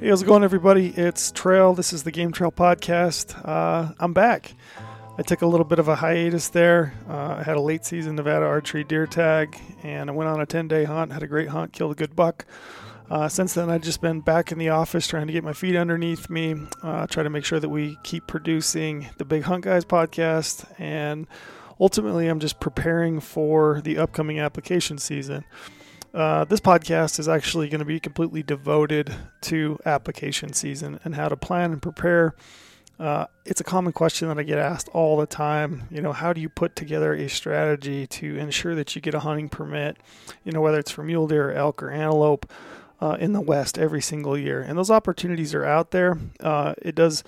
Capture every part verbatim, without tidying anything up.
Hey, how's it going, everybody? It's Trail. This is the Game Trail Podcast. Uh, I'm back. I took a little bit of a hiatus there. Uh, I had a late season Nevada archery deer tag, and I went on a ten-day hunt, had a great hunt, killed a good buck. Uh, since then, I've just been back in the office trying to get my feet underneath me, uh, try to make sure that we keep producing the Big Hunt Guys podcast, and ultimately, I'm just preparing for the upcoming application season. Uh, this podcast is actually going to be completely devoted to application season and how to plan and prepare. Uh, it's a common question that I get asked all the time. You know, how do you put together a strategy to ensure that you get a hunting permit, you know, whether it's for mule deer, or elk, or antelope uh, in the West every single year? And those opportunities are out there. Uh, it does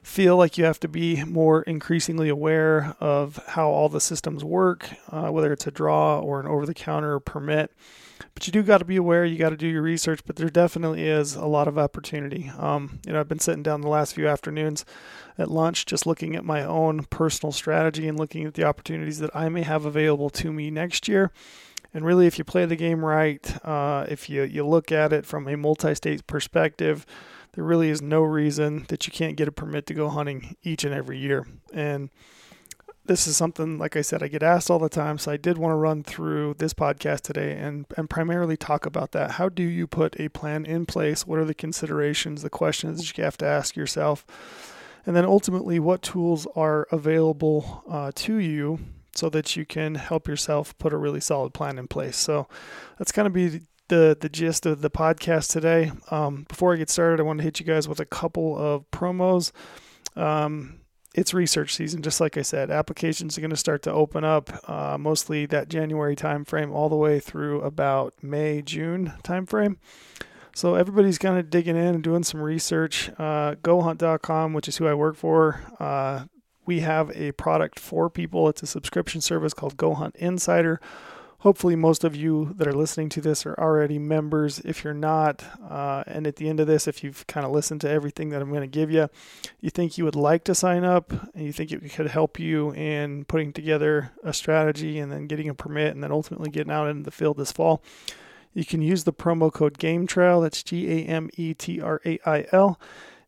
feel like you have to be more increasingly aware of how all the systems work, uh, whether it's a draw or an over-the-counter permit. But you do got to be aware, you got to do your research, but there definitely is a lot of opportunity. Um, you know, I've been sitting down the last few afternoons at lunch just looking at my own personal strategy and looking at the opportunities that I may have available to me next year. And really, if you play the game right, uh, if you, you look at it from a multi-state perspective, there really is no reason that you can't get a permit to go hunting each and every year. And this is something, like I said, I get asked all the time, so I did want to run through this podcast today and, and primarily talk about that. How do you put a plan in place? What are the considerations, the questions that you have to ask yourself? And then ultimately, what tools are available uh, to you so that you can help yourself put a really solid plan in place? So that's going to be the, the gist of the podcast today. Um, before I get started, I want to hit you guys with a couple of promos. Um, It's research season, just like I said. Applications are going to start to open up, uh, mostly that January time frame all the way through about May, June time frame. So everybody's kind of digging in and doing some research. Uh, Go Hunt dot com, which is who I work for, uh, we have a product for people. It's a subscription service called GoHunt Insider. Hopefully most of you that are listening to this are already members. If you're not, uh, and at the end of this, if you've kind of listened to everything that I'm going to give you, you think you would like to sign up and you think it could help you in putting together a strategy and then getting a permit and then ultimately getting out into the field this fall, you can use the promo code GAMETRAIL. That's G A M E T R A I L.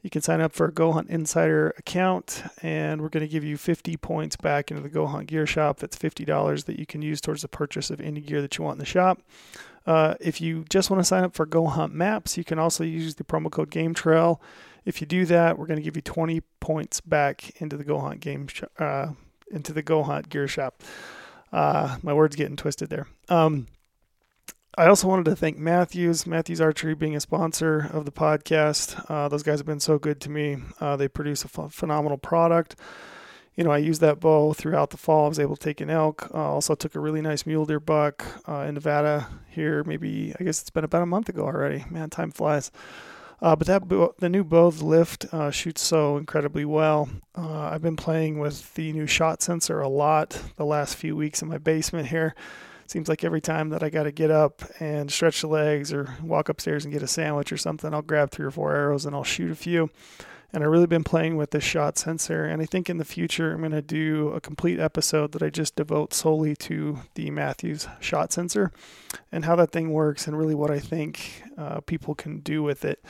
You can sign up for a GoHunt Insider account, and we're going to give you fifty points back into the GoHunt Gear Shop. That's fifty dollars that you can use towards the purchase of any gear that you want in the shop. Uh, if you just want to sign up for GoHunt Maps, you can also use the promo code GameTrail. If you do that, we're going to give you twenty points back into the GoHunt Game sh- uh, into the GoHunt Gear Shop. Uh, my word's getting twisted there. Um, I also wanted to thank Mathews, Mathews Archery being a sponsor of the podcast. Uh, those guys have been so good to me. Uh, they produce a ph- phenomenal product. You know, I used that bow throughout the fall. I was able to take an elk. Uh, also took a really nice mule deer buck uh, in Nevada here. Maybe, I guess it's been about a month ago already. Man, time flies. Uh, but that bo- the new bow, the Lift, uh, shoots so incredibly well. Uh, I've been playing with the new shot sensor a lot the last few weeks in my basement here. Seems like every time that I got to get up and stretch the legs or walk upstairs and get a sandwich or something, I'll grab three or four arrows and I'll shoot a few. And I've really been playing with this shot sensor. And I think in the future, I'm going to do a complete episode that I just devote solely to the Mathews shot sensor and how that thing works and really what I think uh, people can do with it.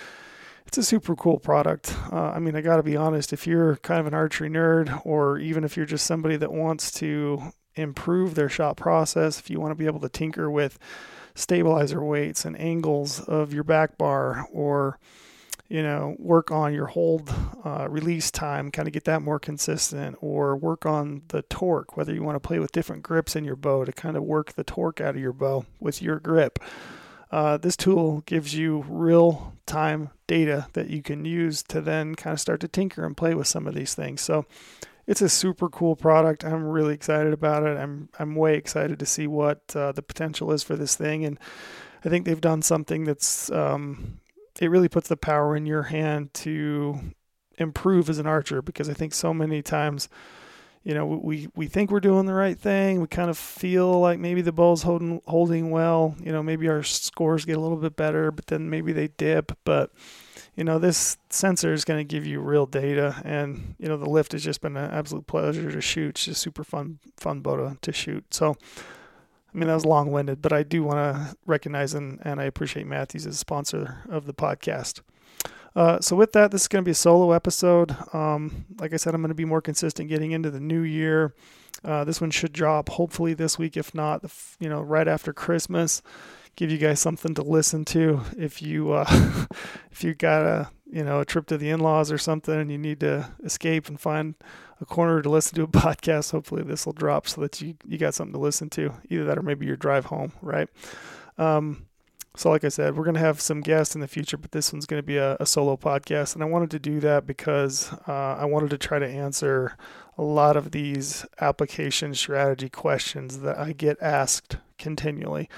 It's a super cool product. Uh, I mean, I got to be honest, if you're kind of an archery nerd, or even if you're just somebody that wants to improve their shot process, if you want to be able to tinker with stabilizer weights and angles of your back bar, or you know, work on your hold uh, release time, kind of get that more consistent, or work on the torque, whether you want to play with different grips in your bow to kind of work the torque out of your bow with your grip. Uh, this tool gives you real time data that you can use to then kind of start to tinker and play with some of these things. So it's a super cool product. I'm really excited about it. I'm I'm way excited to see what uh, the potential is for this thing. And I think they've done something that's, um, it really puts the power in your hand to improve as an archer, because I think so many times, you know, we, we think we're doing the right thing. We kind of feel like maybe the bow's holding, holding well. You know, maybe our scores get a little bit better, but then maybe they dip. But you know, this sensor is going to give you real data, and, you know, the Lift has just been an absolute pleasure to shoot. It's just super fun, fun bow to, to shoot. So, I mean, that was long-winded, but I do want to recognize and, and I appreciate Mathews as a sponsor of the podcast. Uh, so with that, this is going to be a solo episode. Um, like I said, I'm going to be more consistent getting into the new year. Uh, this one should drop hopefully this week, if not, you know, right after Christmas. Give you guys something to listen to if you uh, if you got a you know a trip to the in-laws or something and you need to escape and find a corner to listen to a podcast. Hopefully this will drop so that you you got something to listen to. Either that or maybe your drive home, right? Um, so like I said, we're going to have some guests in the future, but this one's going to be a, a solo podcast. And I wanted to do that because uh, I wanted to try to answer a lot of these application strategy questions that I get asked continually.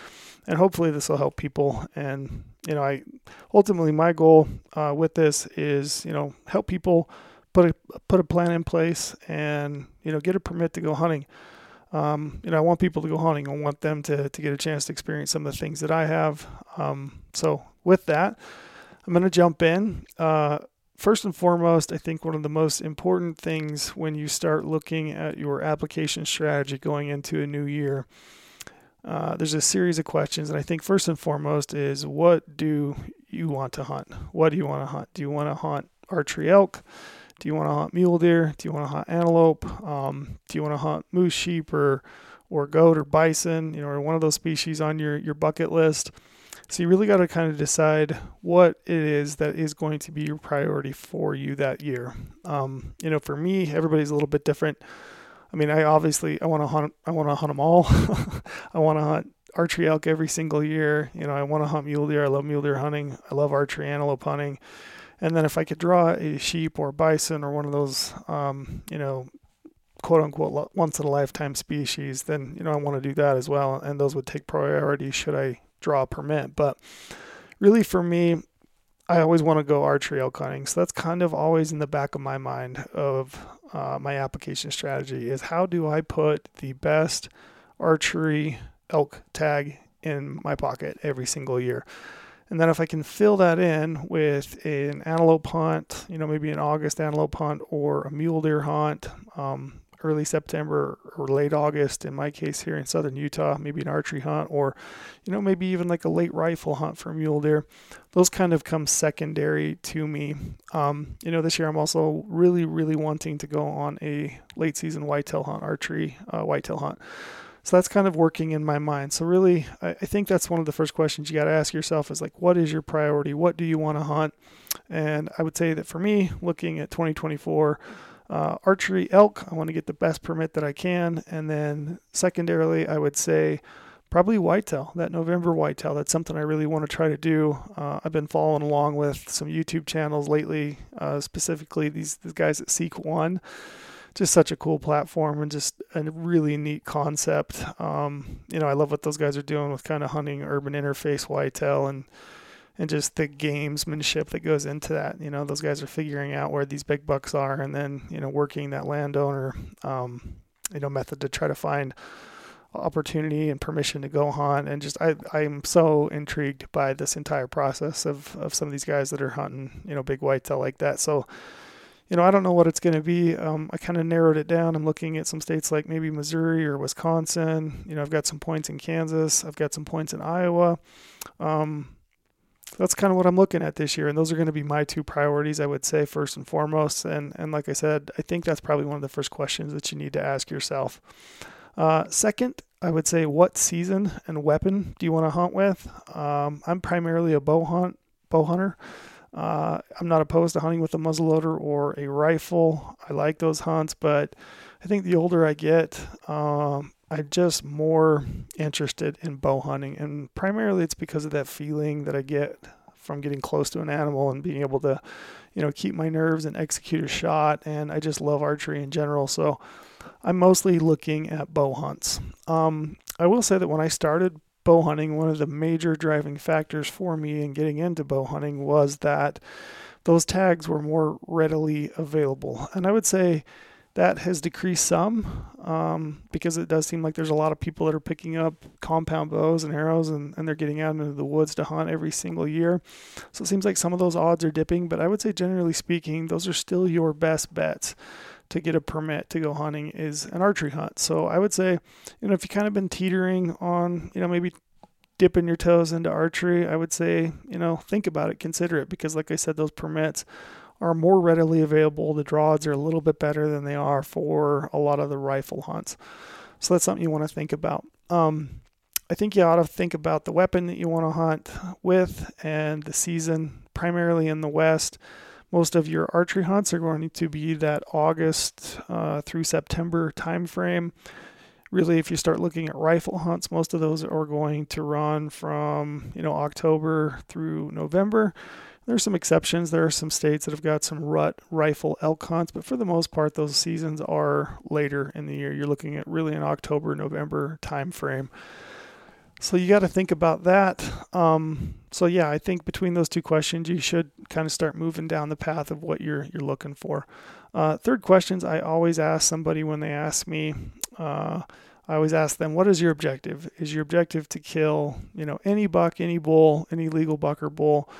And hopefully this will help people. And, you know, I ultimately my goal uh, with this is, you know, help people put a, put a plan in place and, you know, get a permit to go hunting. Um, you know, I want people to go hunting. I want them to, to get a chance to experience some of the things that I have. Um, so with that, I'm going to jump in. Uh, first and foremost, I think one of the most important things when you start looking at your application strategy going into a new year, Uh, there's a series of questions, and I think first and foremost is, what do you want to hunt? What do you want to hunt? Do you want to hunt archery elk? Do you want to hunt mule deer? Do you want to hunt antelope? Um, do you want to hunt moose, sheep, or or goat, or bison? You know, or one of those species on your, your bucket list. So you really got to kind of decide what it is that is going to be your priority for you that year. Um, you know, for me, everybody's a little bit different. I mean, I obviously, I want to hunt, I want to hunt them all. I want to hunt archery elk every single year. You know, I want to hunt mule deer. I love mule deer hunting. I love archery antelope hunting. And then if I could draw a sheep or bison or one of those, um, you know, quote unquote, once in a lifetime species, then, you know, I want to do that as well. And those would take priority should I draw a permit. But really for me, I always want to go archery elk hunting. So that's kind of always in the back of my mind of uh, my application strategy is, how do I put the best archery elk tag in my pocket every single year? And then if I can fill that in with an antelope hunt, you know, maybe an August antelope hunt or a mule deer hunt, um, early September or late August, in my case here in southern Utah, maybe an archery hunt, or, you know, maybe even like a late rifle hunt for mule deer. Those kind of come secondary to me. Um, you know, this year I'm also really, really wanting to go on a late season whitetail hunt, archery uh, whitetail hunt. So that's kind of working in my mind. So really, I, I think that's one of the first questions you got to ask yourself is, like, what is your priority? What do you want to hunt? And I would say that for me, looking at twenty twenty-four, Uh, archery elk, I want to get the best permit that I can. And then secondarily, I would say probably whitetail, that November whitetail. That's something I really want to try to do. Uh, I've been following along with some YouTube channels lately, uh, specifically these, these guys at Seek One. Just such a cool platform and just a really neat concept. Um, you know, I love what those guys are doing with kind of hunting urban interface whitetail and and just the gamesmanship that goes into that. You know, those guys are figuring out where these big bucks are and then, you know, working that landowner, um, you know, method to try to find opportunity and permission to go hunt. And just, I, I'm so intrigued by this entire process of, of some of these guys that are hunting, you know, big whitetail like that. So, you know, I don't know what it's going to be. Um, I kind of narrowed it down. I'm looking at some states like maybe Missouri or Wisconsin. You know, I've got some points in Kansas. I've got some points in Iowa. Um, That's kind of what I'm looking at this year. And those are going to be my two priorities, I would say, first and foremost. And and like I said, I think that's probably one of the first questions that you need to ask yourself. Uh, second, I would say, what season and weapon do you want to hunt with? Um, I'm primarily a bow hunt, bow hunter. Uh, I'm not opposed to hunting with a muzzleloader or a rifle. I like those hunts, but I think the older I get, um, I'm just more interested in bow hunting, and primarily it's because of that feeling that I get from getting close to an animal and being able to, you know, keep my nerves and execute a shot. And I just love archery in general. So I'm mostly looking at bow hunts. Um, I will say that when I started bow hunting, one of the major driving factors for me in getting into bow hunting was that those tags were more readily available. And I would say that has decreased some um, because it does seem like there's a lot of people that are picking up compound bows and arrows and, and they're getting out into the woods to hunt every single year. So it seems like some of those odds are dipping, but I would say generally speaking, those are still your best bets to get a permit to go hunting is an archery hunt. So I would say, you know, if you've kind of been teetering on, you know, maybe dipping your toes into archery, I would say, you know, think about it, consider it, because like I said, those permits are more readily available. The draws are a little bit better than they are for a lot of the rifle hunts. So that's something you want to think about. Um, I think you ought to think about the weapon that you want to hunt with and the season. Primarily in the West, most of your archery hunts are going to be that August uh, through September time frame. Really, if you start looking at rifle hunts, most of those are going to run from, you know, October through November. There's some exceptions. There are some states that have got some rut rifle elk hunts, but for the most part, those seasons are later in the year. You're looking at really an October, November time frame. So you got to think about that. Um, so yeah, I think between those two questions, you should kind of start moving down the path of what you're you're looking for. Uh, third questions I always ask somebody when they ask me, uh, I always ask them, what is your objective? Is your objective to kill, you know, any buck, any bull, any legal buck or bull?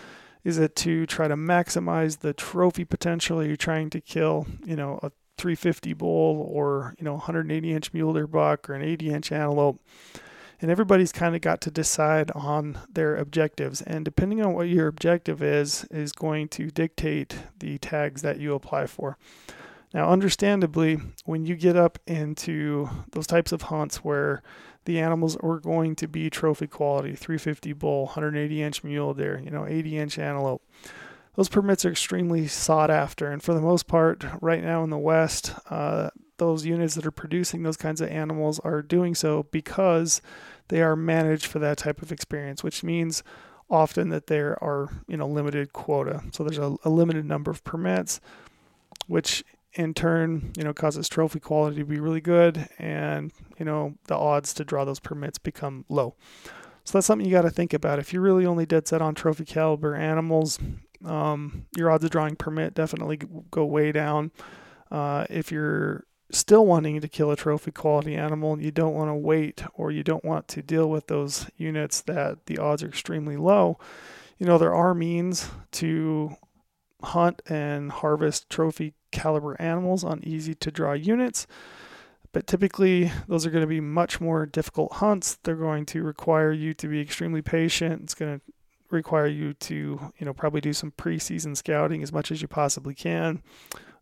Is it to try to maximize the trophy potential? Are you trying to kill, you know, a three fifty bull or, you know, one hundred eighty inch mule deer buck or an eighty inch antelope? And everybody's kind of got to decide on their objectives. And depending on what your objective is, is going to dictate the tags that you apply for. Now, understandably, when you get up into those types of hunts where the animals are going to be trophy quality, three fifty bull, one hundred eighty inch mule deer, you know, eighty inch antelope, those permits are extremely sought after. And for the most part, right now in the West, uh, those units that are producing those kinds of animals are doing so because they are managed for that type of experience, which means often that there are, you know, limited quota. So there's a, a limited number of permits, which in turn, you know, causes trophy quality to be really good. And, you know, the odds to draw those permits become low. So that's something you got to think about. If you're really only dead set on trophy caliber animals, um, your odds of drawing permit definitely go way down. Uh, if you're still wanting to kill a trophy quality animal, you don't want to wait, or you don't want to deal with those units that the odds are extremely low. You know, there are means to hunt and harvest trophy caliber animals on easy to draw units, but typically those are going to be much more difficult hunts. They're going to require you to be extremely patient. It's going to require you to, you know, probably do some preseason scouting as much as you possibly can.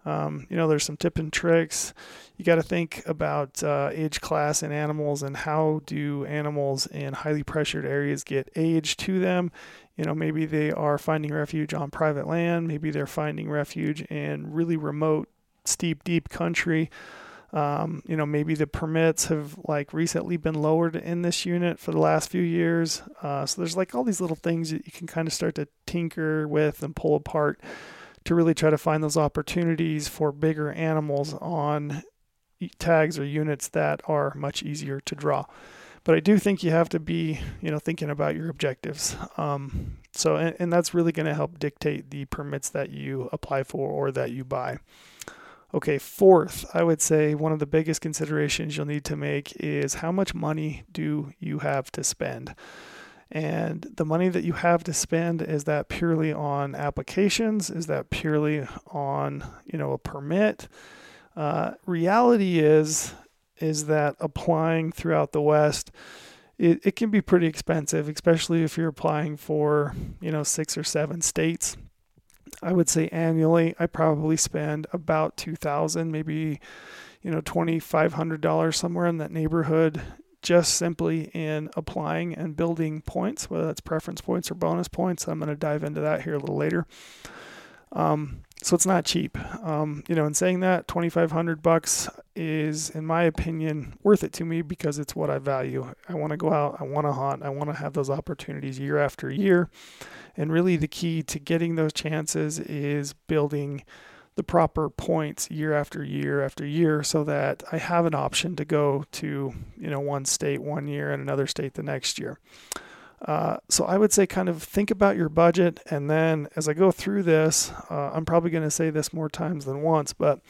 Um, you know, there's some tips and tricks. You got to think about uh, age class in animals and how do animals in highly pressured areas get age to them. You know, maybe they are finding refuge on private land. Maybe they're finding refuge in really remote, steep, deep country. Um, you know, maybe the permits have like recently been lowered in this unit for the last few years. Uh, so there's like all these little things that you can kind of start to tinker with and pull apart to really try to find those opportunities for bigger animals on tags or units that are much easier to draw. But I do think you have to be, you know, thinking about your objectives. Um, so, and, and that's really going to help dictate the permits that you apply for or that you buy. Okay, fourth, I would say one of the biggest considerations you'll need to make is how much money do you have to spend? And the money that you have to spend, is that purely on applications? Is that purely on, you know, a permit? Uh, reality is, is that applying throughout the West, it, it can be pretty expensive, especially if you're applying for, you know, six or seven states. I would say annually, I probably spend about two thousand dollars, maybe, you know, twenty-five hundred dollars, somewhere in that neighborhood, just simply in applying and building points, whether that's preference points or bonus points. I'm going to dive into that here a little later. Um, so it's not cheap. Um, you know, in saying that, twenty-five hundred bucks is, in my opinion, worth it to me because it's what I value. I want to go out. I want to hunt. I want to have those opportunities year after year. And really the key to getting those chances is building the proper points year after year after year, so that I have an option to go to, you know, one state one year and another state the next year. Uh, so I would say kind of think about your budget. And then as I go through this, uh, I'm probably going to say this more times than once, but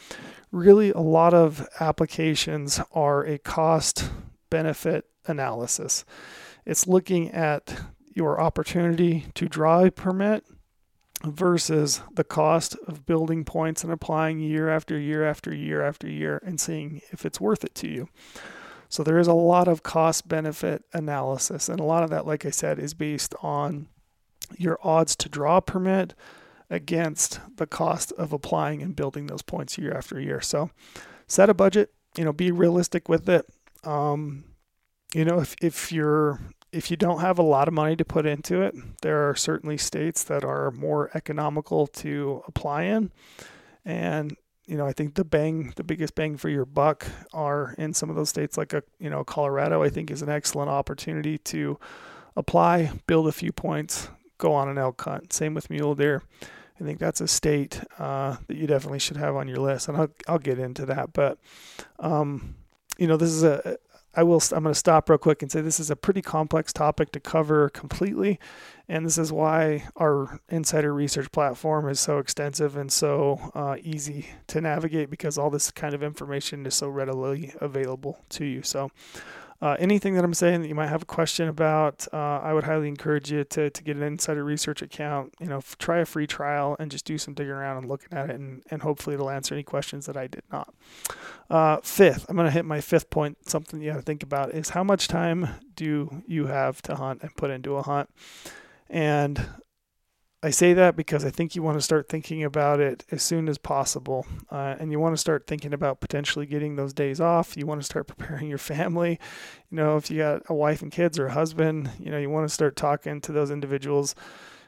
really a lot of applications are a cost benefit analysis. It's looking at your opportunity to draw a permit versus the cost of building points and applying year after year after year after year and seeing if it's worth it to you. So there is a lot of cost benefit analysis. And a lot of that, like I said, is based on your odds to draw permit against the cost of applying and building those points year after year. So set a budget, you know, be realistic with it. Um, you know, if, if you're, if you don't have a lot of money to put into it, there are certainly states that are more economical to apply in. And, you know, I think the bang, the biggest bang for your buck are in some of those states, like, a, you know, Colorado, I think is an excellent opportunity to apply, build a few points, go on an elk hunt. Same with mule deer. I think that's a state uh, that you definitely should have on your list. And I'll, I'll get into that, but, um, you know, this is a, I will, I'm going to stop real quick and say this is a pretty complex topic to cover completely. And this is why our insider research platform is so extensive and so uh, easy to navigate, because all this kind of information is so readily available to you. So uh, anything that I'm saying that you might have a question about, uh, I would highly encourage you to to get an insider research account, you know, f- try a free trial and just do some digging around and looking at it. And, and hopefully it'll answer any questions that I did not. Uh, fifth, I'm going to hit my fifth point. Something you got to think about is how much time do you have to hunt and put into a hunt? And I say that because I think you want to start thinking about it as soon as possible. Uh, and you want to start thinking about potentially getting those days off. You want to start preparing your family. You know, if you got a wife and kids or a husband, you know, you want to start talking to those individuals.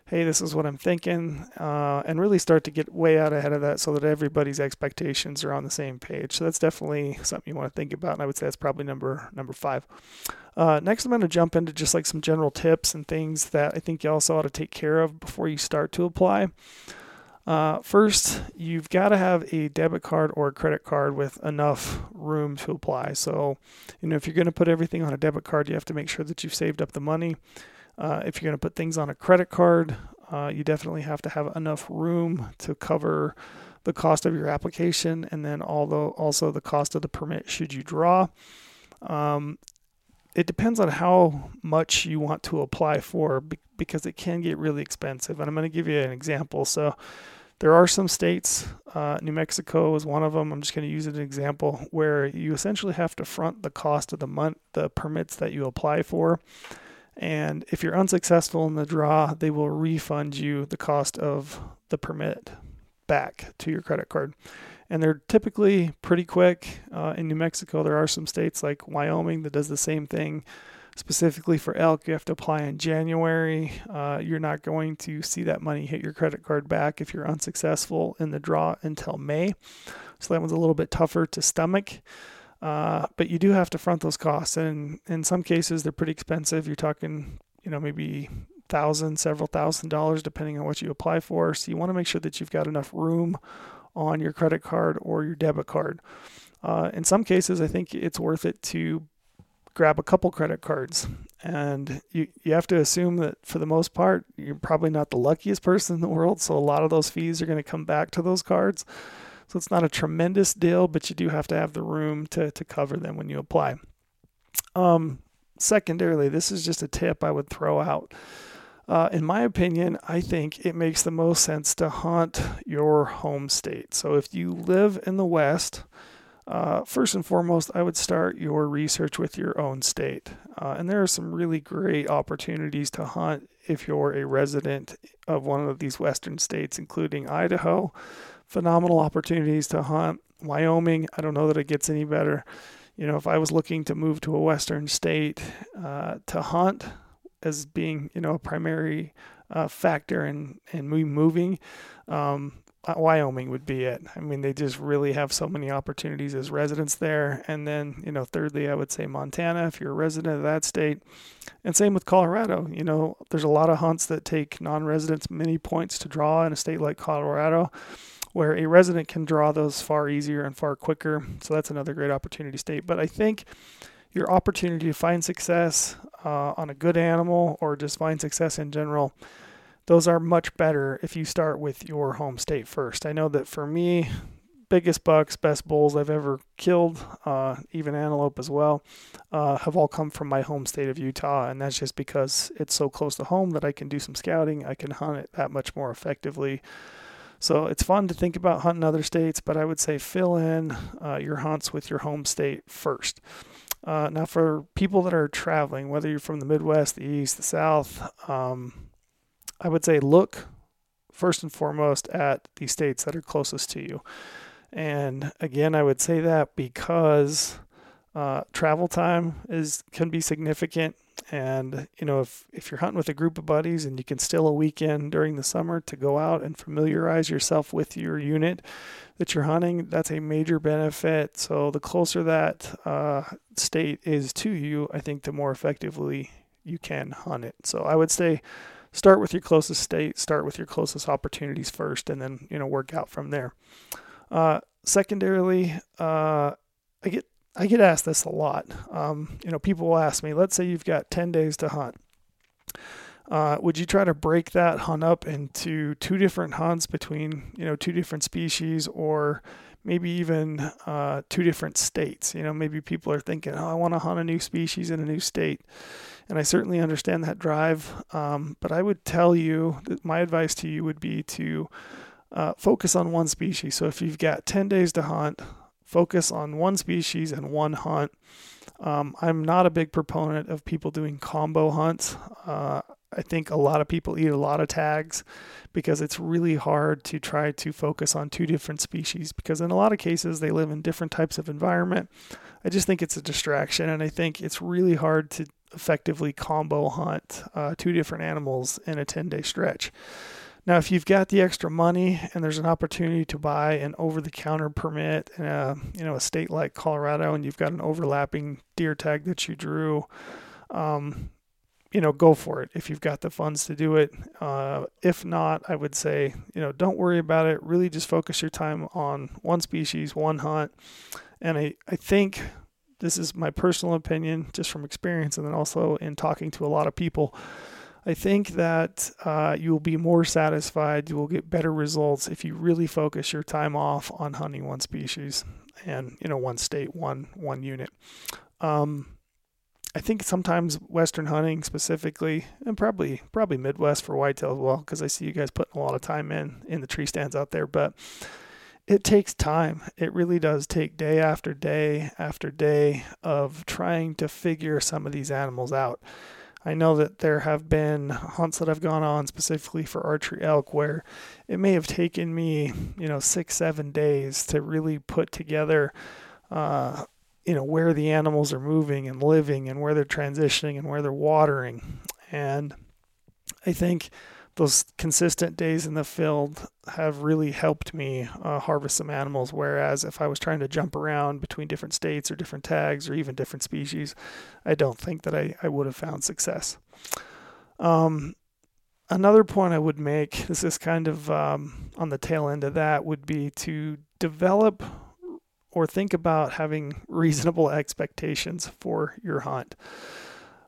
Hey, this is what I'm thinking. Uh, and really start to get way out ahead of that so that everybody's expectations are on the same page. So that's definitely something you want to think about. And I would say that's probably number, number five. Uh, next, I'm going to jump into just like some general tips and things that I think you also ought to take care of before you start to apply. Uh, first, you've got to have a debit card or a credit card with enough room to apply. So, you know, if you're going to put everything on a debit card, you have to make sure that you've saved up the money. Uh, if you're going to put things on a credit card, uh, you definitely have to have enough room to cover the cost of your application and then although also the cost of the permit should you draw. Um, it depends on how much you want to apply for because it can get really expensive. And I'm going to give you an example. So there are some states, uh, New Mexico is one of them. I'm just going to use it as an example where you essentially have to front the cost of the month, the permits that you apply for. And if you're unsuccessful in the draw, they will refund you the cost of the permit back to your credit card. And they're typically pretty quick. Uh, in New Mexico, there are some states like Wyoming that does the same thing. Specifically for elk, you have to apply in January. Uh, you're not going to see that money hit your credit card back if you're unsuccessful in the draw until May. So that one's a little bit tougher to stomach. Uh, but you do have to front those costs. And in some cases, they're pretty expensive. You're talking, you know, maybe thousand, several thousand dollars, depending on what you apply for. So you want to make sure that you've got enough room on your credit card or your debit card. Uh, in some cases, I think it's worth it to grab a couple credit cards. And you, you have to assume that for the most part, you're probably not the luckiest person in the world. So a lot of those fees are going to come back to those cards. So it's not a tremendous deal, but you do have to have the room to, to cover them when you apply. Um, secondarily, this is just a tip I would throw out. Uh, in my opinion, I think it makes the most sense to hunt your home state. So if you live in the West, uh, first and foremost, I would start your research with your own state. Uh, and there are some really great opportunities to hunt if you're a resident of one of these Western states, including Idaho. Phenomenal opportunities to hunt. Wyoming, I don't know that it gets any better. You know, if I was looking to move to a Western state uh, to hunt as being, you know, a primary uh, factor in, in me moving, um, Wyoming would be it. I mean, they just really have so many opportunities as residents there. And then, you know, thirdly, I would say Montana, if you're a resident of that state. And same with Colorado. You know, there's a lot of hunts that take non-residents many points to draw in a state like Colorado, where a resident can draw those far easier and far quicker. So that's another great opportunity state. But I think your opportunity to find success uh, on a good animal or just find success in general, those are much better if you start with your home state first. I know that for me, biggest bucks, best bulls I've ever killed, uh, even antelope as well, uh, have all come from my home state of Utah. And that's just because it's so close to home that I can do some scouting. I can hunt it that much more effectively. So it's fun to think about hunting other states, but I would say fill in uh, your hunts with your home state first. Uh, now, for people that are traveling, whether you're from the Midwest, the East, the South, um, I would say look first and foremost at the states that are closest to you. And again, I would say that because uh, travel time is can be significant. And, you know, if, if you're hunting with a group of buddies and you can still a weekend during the summer to go out and familiarize yourself with your unit that you're hunting, that's a major benefit. So the closer that uh, state is to you, I think the more effectively you can hunt it. So I would say start with your closest state, start with your closest opportunities first, and then, you know, work out from there. Uh, secondarily, uh, I get I get asked this a lot. Um, you know, people will ask me, let's say you've got ten days to hunt. Uh, would you try to break that hunt up into two different hunts between, you know, two different species, or maybe even uh, two different states? You know, maybe people are thinking, oh, I want to hunt a new species in a new state. And I certainly understand that drive. Um, but I would tell you that my advice to you would be to uh, focus on one species. So if you've got ten days to hunt, focus on one species and one hunt. Um, I'm not a big proponent of people doing combo hunts. Uh, I think a lot of people eat a lot of tags because it's really hard to try to focus on two different species because in a lot of cases they live in different types of environment. I just think it's a distraction, and I think it's really hard to effectively combo hunt uh, two different animals in a ten-day stretch. Now, if you've got the extra money and there's an opportunity to buy an over-the-counter permit in a, you know, a state like Colorado, and you've got an overlapping deer tag that you drew, um, you know, go for it if you've got the funds to do it. Uh, if not, I would say, you know, don't worry about it. Really just focus your time on one species, one hunt. And I, I think this is my personal opinion just from experience and then also in talking to a lot of people. I think that uh, you will be more satisfied, you will get better results if you really focus your time off on hunting one species and, you know, one state, one one unit. Um, I think sometimes Western hunting specifically, and probably probably Midwest for whitetail as well, because I see you guys putting a lot of time in, in the tree stands out there, but it takes time. It really does take day after day after day of trying to figure some of these animals out. I know that there have been hunts that I've gone on specifically for archery elk where it may have taken me, you know, six, seven days to really put together, uh, you know, where the animals are moving and living and where they're transitioning and where they're watering. And I think those consistent days in the field have really helped me uh, harvest some animals, whereas if I was trying to jump around between different states or different tags or even different species, I don't think that I, I would have found success. Um, another point I would make, this is kind of um, on the tail end of that, would be to develop or think about having reasonable expectations for your hunt.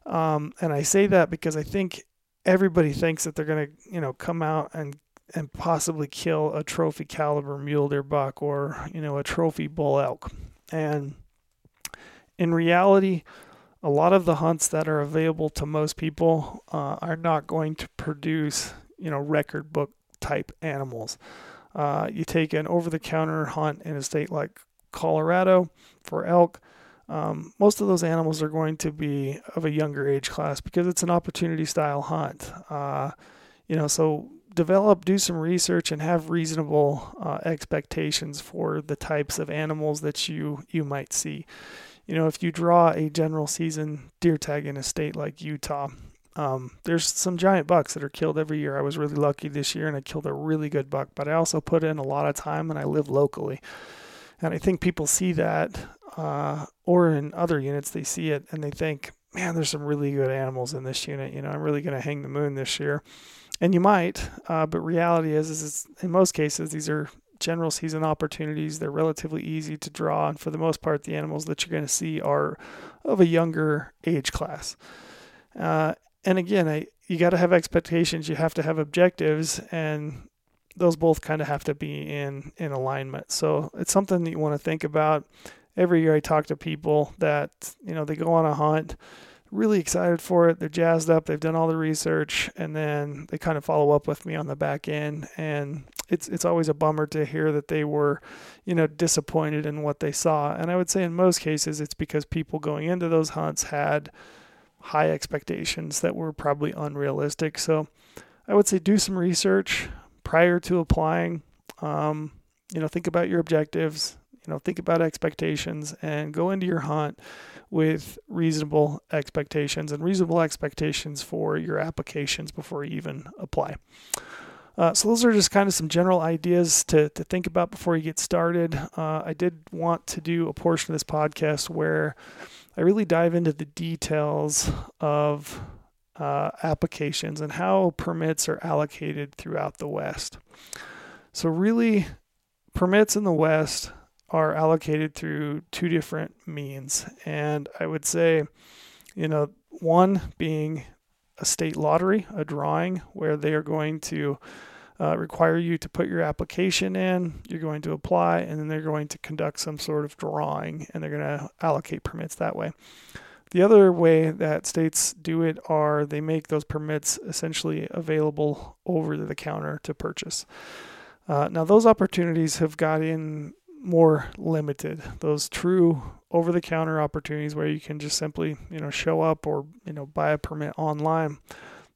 Um, and I say that because I think everybody thinks that they're going to, you know, come out and, and possibly kill a trophy caliber mule deer buck or, you know, a trophy bull elk. And in reality, a lot of the hunts that are available to most people uh, are not going to produce, you know, record book type animals. Uh, you take an over-the-counter hunt in a state like Colorado for elk, Um, most of those animals are going to be of a younger age class because it's an opportunity style hunt. Uh, you know, so develop, do some research and have reasonable uh, expectations for the types of animals that you, you might see. You know, if you draw a general season deer tag in a state like Utah, um, there's some giant bucks that are killed every year. I was really lucky this year and I killed a really good buck, but I also put in a lot of time and I live locally. And I think people see that, uh, or in other units, they see it and they think, man, there's some really good animals in this unit. You know, I'm really going to hang the moon this year. And you might, uh, but reality is, is it's, in most cases, these are general season opportunities. They're relatively easy to draw. And for the most part, the animals that you're going to see are of a younger age class. Uh, and again, I, you got to have expectations. You have to have objectives, and those both kind of have to be in, in alignment. So it's something that you want to think about. Every year I talk to people that, you know, they go on a hunt, really excited for it. They're jazzed up. They've done all the research, and then they kind of follow up with me on the back end. And it's it's always a bummer to hear that they were, you know, disappointed in what they saw. And I would say in most cases, it's because people going into those hunts had high expectations that were probably unrealistic. So I would say do some research prior to applying. Um, you know, think about your objectives. You know, think about expectations and go into your hunt with reasonable expectations and reasonable expectations for your applications before you even apply. Uh, so those are just kind of some general ideas to, to think about before you get started. Uh, I did want to do a portion of this podcast where I really dive into the details of uh, applications and how permits are allocated throughout the West. So really, permits in the West are allocated through two different means. And I would say, you know, one being a state lottery, a drawing where they are going to uh, require you to put your application in, you're going to apply, and then they're going to conduct some sort of drawing and they're going to allocate permits that way. The other way that states do it are they make those permits essentially available over the counter to purchase. Uh, now those opportunities have gotten more limited. Those true over-the-counter opportunities where you can just simply, you know, show up or, you know, buy a permit online,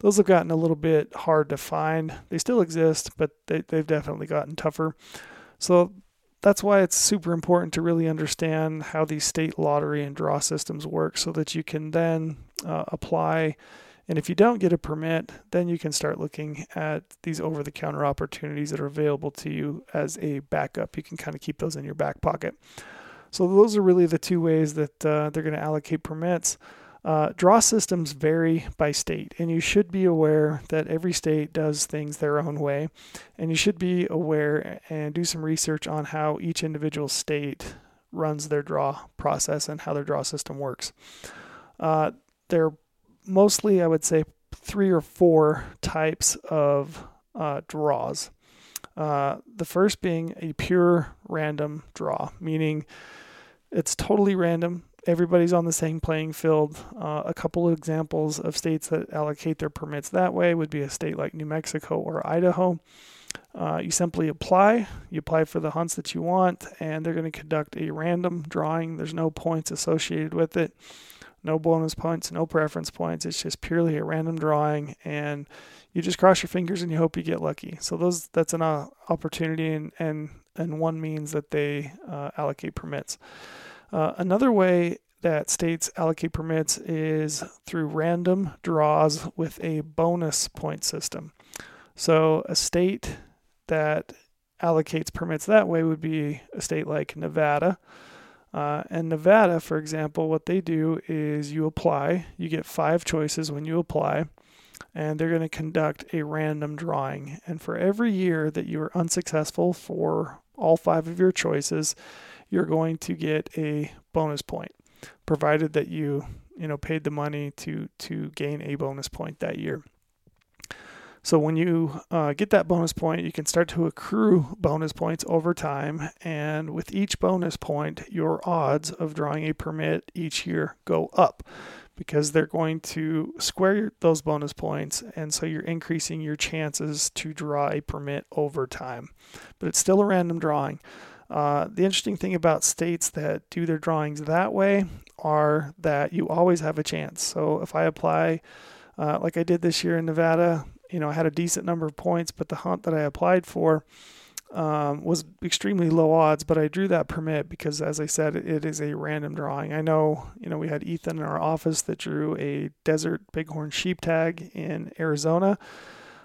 those have gotten a little bit hard to find. They still exist, but they, they've definitely gotten tougher. So that's why it's super important to really understand how these state lottery and draw systems work so that you can then uh, apply. And if you don't get a permit, then you can start looking at these over-the-counter opportunities that are available to you as a backup. You can kind of keep those in your back pocket. So those are really the two ways that uh, they're going to allocate permits. Uh, draw systems vary by state, and you should be aware that every state does things their own way. And you should be aware and do some research on how each individual state runs their draw process and how their draw system works. Uh, they're mostly, I would say, three or four types of uh, draws. Uh, the first being a pure random draw, meaning it's totally random. Everybody's on the same playing field. Uh, a couple of examples of states that allocate their permits that way would be a state like New Mexico or Idaho. Uh, you simply apply. You apply for the hunts that you want, and they're going to conduct a random drawing. There's no points associated with it. No bonus points, no preference points. It's just purely a random drawing, and you just cross your fingers and you hope you get lucky. So those that's an uh, opportunity, and, and, and one means that they uh, allocate permits. Uh, another way that states allocate permits is through random draws with a bonus point system. So a state that allocates permits that way would be a state like Nevada. Uh, and Nevada, for example, what they do is you apply, you get five choices when you apply, and they're going to conduct a random drawing. And for every year that you are unsuccessful for all five of your choices, you're going to get a bonus point, provided that you, you know, paid the money to, to gain a bonus point that year. So when you uh, get that bonus point, you can start to accrue bonus points over time. And with each bonus point, your odds of drawing a permit each year go up because they're going to square those bonus points. And so you're increasing your chances to draw a permit over time. But it's still a random drawing. Uh, the interesting thing about states that do their drawings that way are that you always have a chance. So if I apply uh, like I did this year in Nevada, you know, I had a decent number of points, but the hunt that I applied for um, was extremely low odds, but I drew that permit because, as I said, it is a random drawing. I know, you know, we had Ethan in our office that drew a desert bighorn sheep tag in Arizona.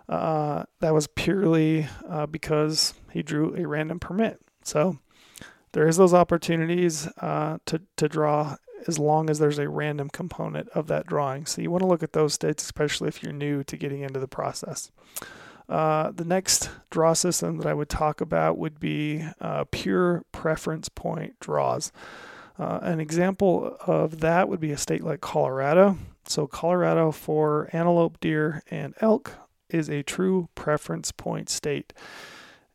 Uh, that was purely uh, because he drew a random permit. So there is those opportunities uh, to, to draw as long as there's a random component of that drawing. So you want to look at those states, especially if you're new to getting into the process. Uh, the next draw system that I would talk about would be uh, pure preference point draws. Uh, an example of that would be a state like Colorado. So Colorado for antelope, deer, and elk is a true preference point state.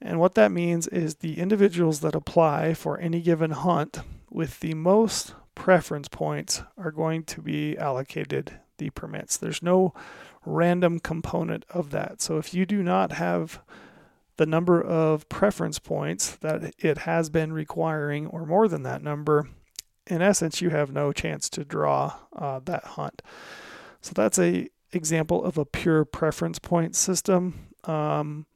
And what that means is the individuals that apply for any given hunt with the most preference points are going to be allocated the permits. There's no random component of that. So if you do not have the number of preference points that it has been requiring or more than that number, in essence, you have no chance to draw uh, that hunt. So that's a example of a pure preference point system. Um,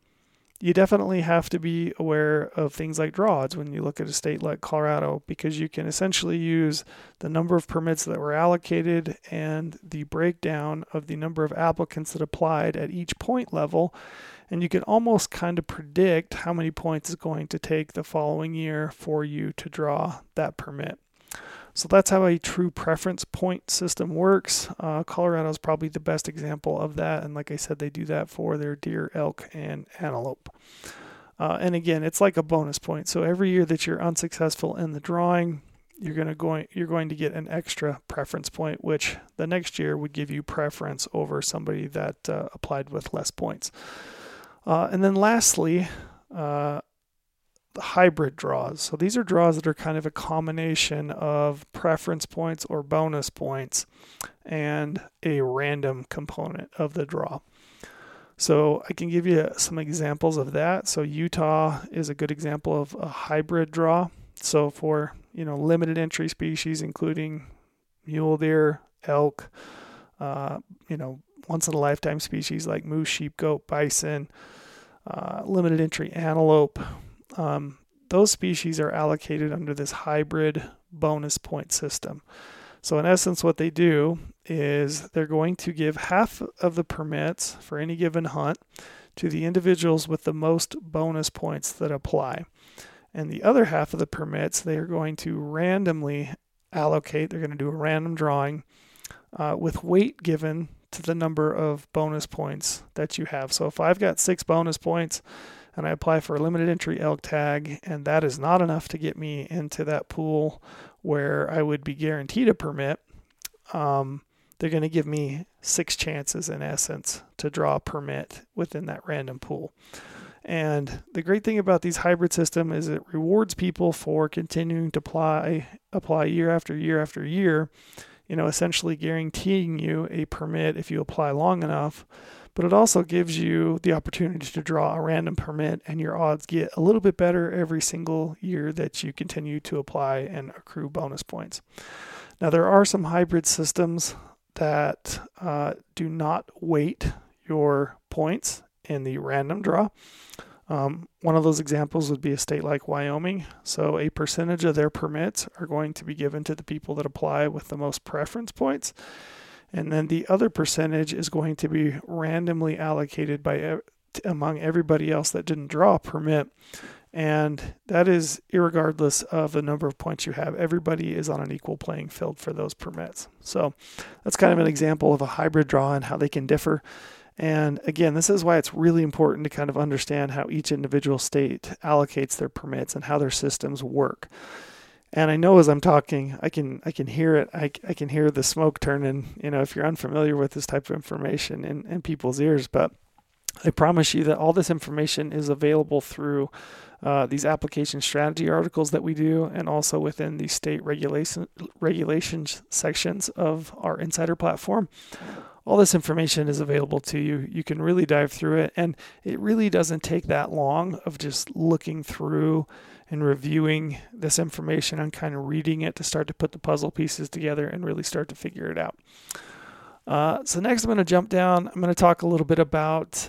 you definitely have to be aware of things like draw odds when you look at a state like Colorado, because you can essentially use the number of permits that were allocated and the breakdown of the number of applicants that applied at each point level, and you can almost kind of predict how many points it's going to take the following year for you to draw that permit. So that's how a true preference point system works. Uh, Colorado is probably the best example of that. And like I said, they do that for their deer, elk, and antelope. Uh, and again, it's like a bonus point. So every year that you're unsuccessful in the drawing, you're gonna go, you're going to get an extra preference point, which the next year would give you preference over somebody that uh, applied with less points. Uh, and then lastly, uh, the hybrid draws. So these are draws that are kind of a combination of preference points or bonus points and a random component of the draw. So I can give you some examples of that. So Utah is a good example of a hybrid draw. So for, you know, limited entry species, including mule deer, elk, uh, you know, once in a lifetime species like moose, sheep, goat, bison, uh, limited entry antelope, Um, those species are allocated under this hybrid bonus point system. So in essence, what they do is they're going to give half of the permits for any given hunt to the individuals with the most bonus points that apply. And the other half of the permits, they are going to randomly allocate. They're going to do a random drawing uh, with weight given to the number of bonus points that you have. So if I've got six bonus points, and I apply for a limited entry elk tag, and that is not enough to get me into that pool where I would be guaranteed a permit, um, they're going to give me six chances, in essence, to draw a permit within that random pool. And the great thing about these hybrid system is it rewards people for continuing to apply, apply year after year after year, you know, essentially guaranteeing you a permit if you apply long enough. But it also gives you the opportunity to draw a random permit, and your odds get a little bit better every single year that you continue to apply and accrue bonus points. Now, there are some hybrid systems that uh, do not weight your points in the random draw. Um, one of those examples would be a state like Wyoming. So a percentage of their permits are going to be given to the people that apply with the most preference points. And then the other percentage is going to be randomly allocated by among everybody else that didn't draw a permit. And that is irregardless of the number of points you have. Everybody is on an equal playing field for those permits. So that's kind of an example of a hybrid draw and how they can differ. And again, this is why it's really important to kind of understand how each individual state allocates their permits and how their systems work. And I know as I'm talking, I can I can hear it. I, I can hear the smoke turning, you know, if you're unfamiliar with this type of information in, in people's ears. But I promise you that all this information is available through uh, these application strategy articles that we do, and also within the state regulation regulations sections of our Insider platform. All this information is available to you. You can really dive through it, and it really doesn't take that long of just looking through and reviewing this information and kind of reading it to start to put the puzzle pieces together and really start to figure it out. Uh, so next I'm going to jump down. I'm going to talk a little bit about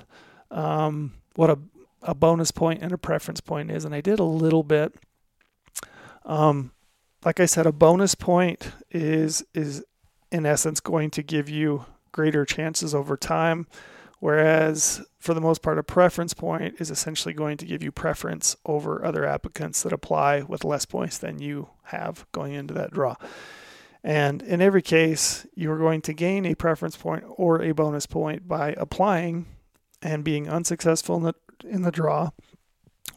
um, what a, a bonus point and a preference point is. And I did a little bit. Um, like I said, a bonus point is is in essence going to give you greater chances over time, whereas for the most part, a preference point is essentially going to give you preference over other applicants that apply with less points than you have going into that draw. And in every case, you're going to gain a preference point or a bonus point by applying and being unsuccessful in the, in the draw,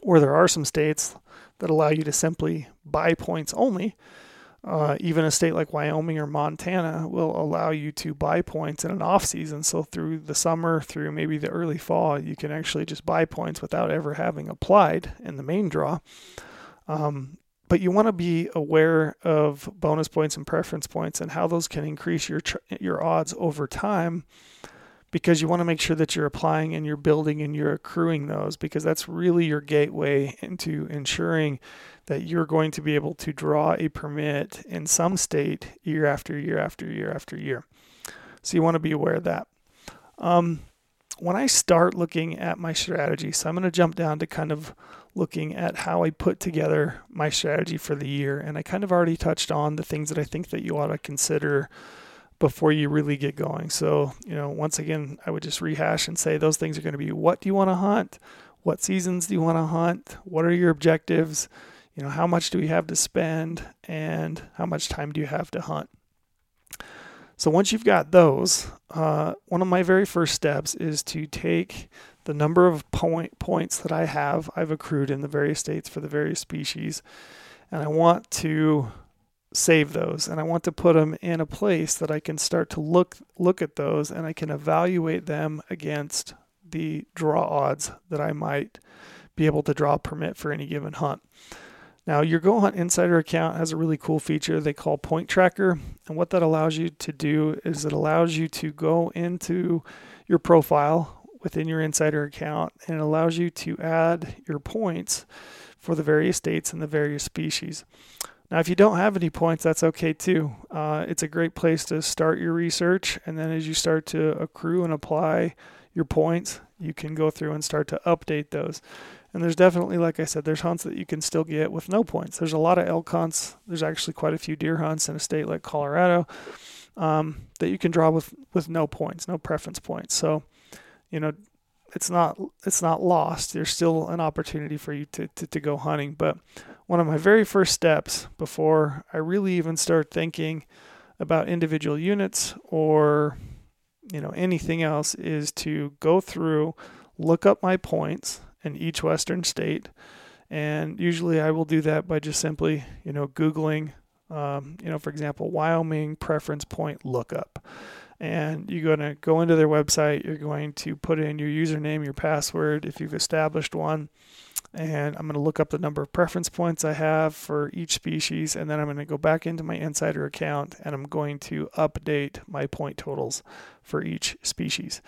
or there are some states that allow you to simply buy points only. Uh, even a state like Wyoming or Montana will allow you to buy points in an off season. So through the summer, through maybe the early fall, you can actually just buy points without ever having applied in the main draw. Um, But you want to be aware of bonus points and preference points and how those can increase your tr- your odds over time, because you want to make sure that you're applying and you're building and you're accruing those, because that's really your gateway into ensuring that you're going to be able to draw a permit in some state year after year after year after year. So you want to be aware of that. Um, when I start looking at my strategy, so I'm going to jump down to kind of looking at how I put together my strategy for the year. And I kind of already touched on the things that I think that you ought to consider before you really get going. So, you know, once again, I would just rehash and say those things are going to be, what do you want to hunt? What seasons do you want to hunt? What are your objectives? You know, how much do we have to spend, and how much time do you have to hunt? So once you've got those, uh, one of my very first steps is to take the number of point points that I have, I've accrued in the various states for the various species, and I want to save those, and I want to put them in a place that I can start to look look at those, and I can evaluate them against the draw odds that I might be able to draw a permit for any given hunt. Now, your GoHunt Insider account has a really cool feature they call Point Tracker, and what that allows you to do is it allows you to go into your profile within your Insider account, and it allows you to add your points for the various states and the various species. Now, if you don't have any points, that's okay too. Uh, it's a great place to start your research, and then as you start to accrue and apply your points, you can go through and start to update those. And there's definitely, like I said, there's hunts that you can still get with no points. There's a lot of elk hunts. There's actually quite a few deer hunts in a state like Colorado um, that you can draw with, with no points, no preference points. So, you know, it's not it's not lost. There's still an opportunity for you to, to, to go hunting. But one of my very first steps before I really even start thinking about individual units or, you know, anything else is to go through, look up my points in each Western state. And usually I will do that by just simply, you know, Googling, um, you know, for example, Wyoming preference point lookup. And you're going to go into their website. You're going to put in your username, your password, if you've established one. And I'm going to look up the number of preference points I have for each species. And then I'm going to go back into my Insider account, and I'm going to update my point totals for each species.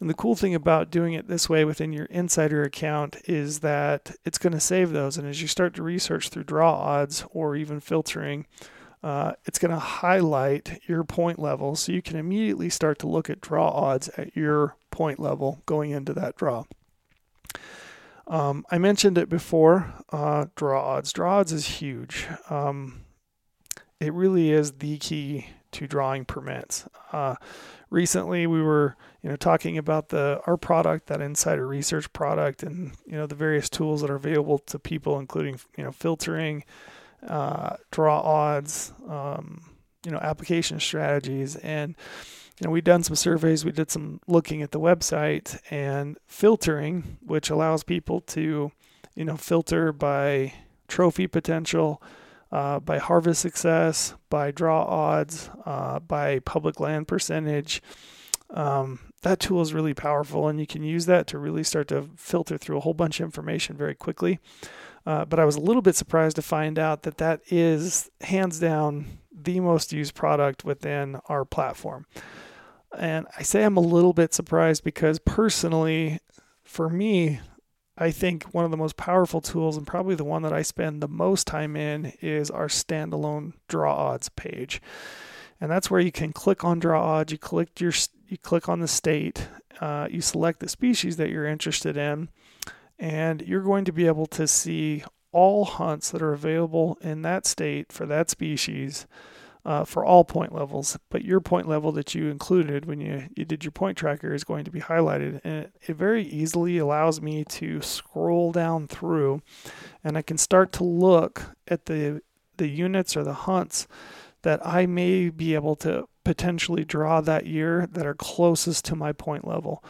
And the cool thing about doing it this way within your Insider account is that it's going to save those. And as you start to research through draw odds or even filtering, uh, it's going to highlight your point level. So you can immediately start to look at draw odds at your point level going into that draw. Um, I mentioned it before, uh, draw odds. Draw odds is huge. Um, it really is the key to drawing permits. Uh, recently we were, you know, talking about the, our product, that Insider Research product, and, you know, the various tools that are available to people, including, you know, filtering, uh, draw odds, um, you know, application strategies. And, you know, we've done some surveys, we did some looking at the website, and filtering, which allows people to, you know, filter by trophy potential, uh, by harvest success, by draw odds, uh, by public land percentage. Um, that tool is really powerful, and you can use that to really start to filter through a whole bunch of information very quickly. Uh, but I was a little bit surprised to find out that that is hands down the most used product within our platform. And I say I'm a little bit surprised because personally, for me, I think one of the most powerful tools, and probably the one that I spend the most time in, is our standalone draw odds page. And that's where you can click on draw odds, you click your you click on the state, uh, you select the species that you're interested in, and you're going to be able to see all hunts that are available in that state for that species, uh, for all point levels. But your point level that you included when you, you did your point tracker is going to be highlighted. And it, it very easily allows me to scroll down through, and I can start to look at the the units or the hunts that I may be able to potentially draw that year that are closest to my point level.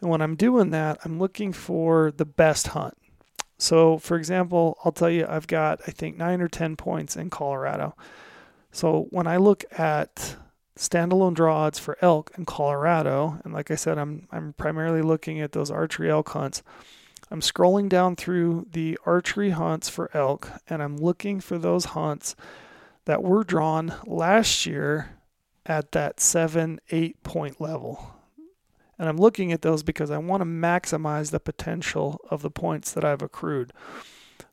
And when I'm doing that, I'm looking for the best hunt. So, for example, I'll tell you, I've got, I think, nine or ten points in Colorado. So when I look at standalone draw odds for elk in Colorado, and like I said, I'm I'm primarily looking at those archery elk hunts, I'm scrolling down through the archery hunts for elk, and I'm looking for those hunts that were drawn last year at that seven, eight point level. And I'm looking at those because I want to maximize the potential of the points that I've accrued.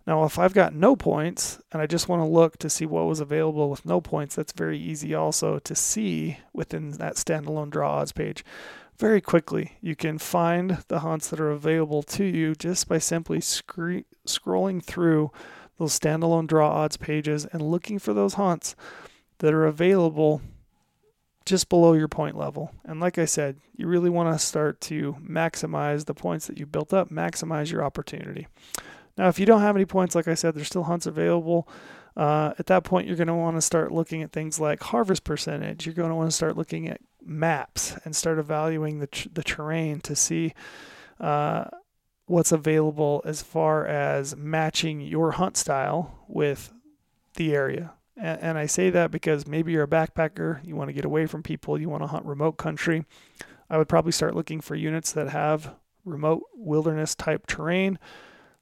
Now, if I've got no points and I just want to look to see what was available with no points, that's very easy also to see within that standalone draw odds page. Very quickly, you can find the hunts that are available to you just by simply scre- scrolling through those standalone draw odds pages and looking for those hunts that are available just below your point level. And like I said, you really want to start to maximize the points that you built up, maximize your opportunity. Now, if you don't have any points, like I said, there's still hunts available. Uh, at that point, you're going to want to start looking at things like harvest percentage. You're going to want to start looking at maps and start evaluating the t- the terrain to see uh, what's available as far as matching your hunt style with the area. And, and I say that because maybe you're a backpacker, you want to get away from people, you want to hunt remote country. I would probably start looking for units that have remote wilderness type terrain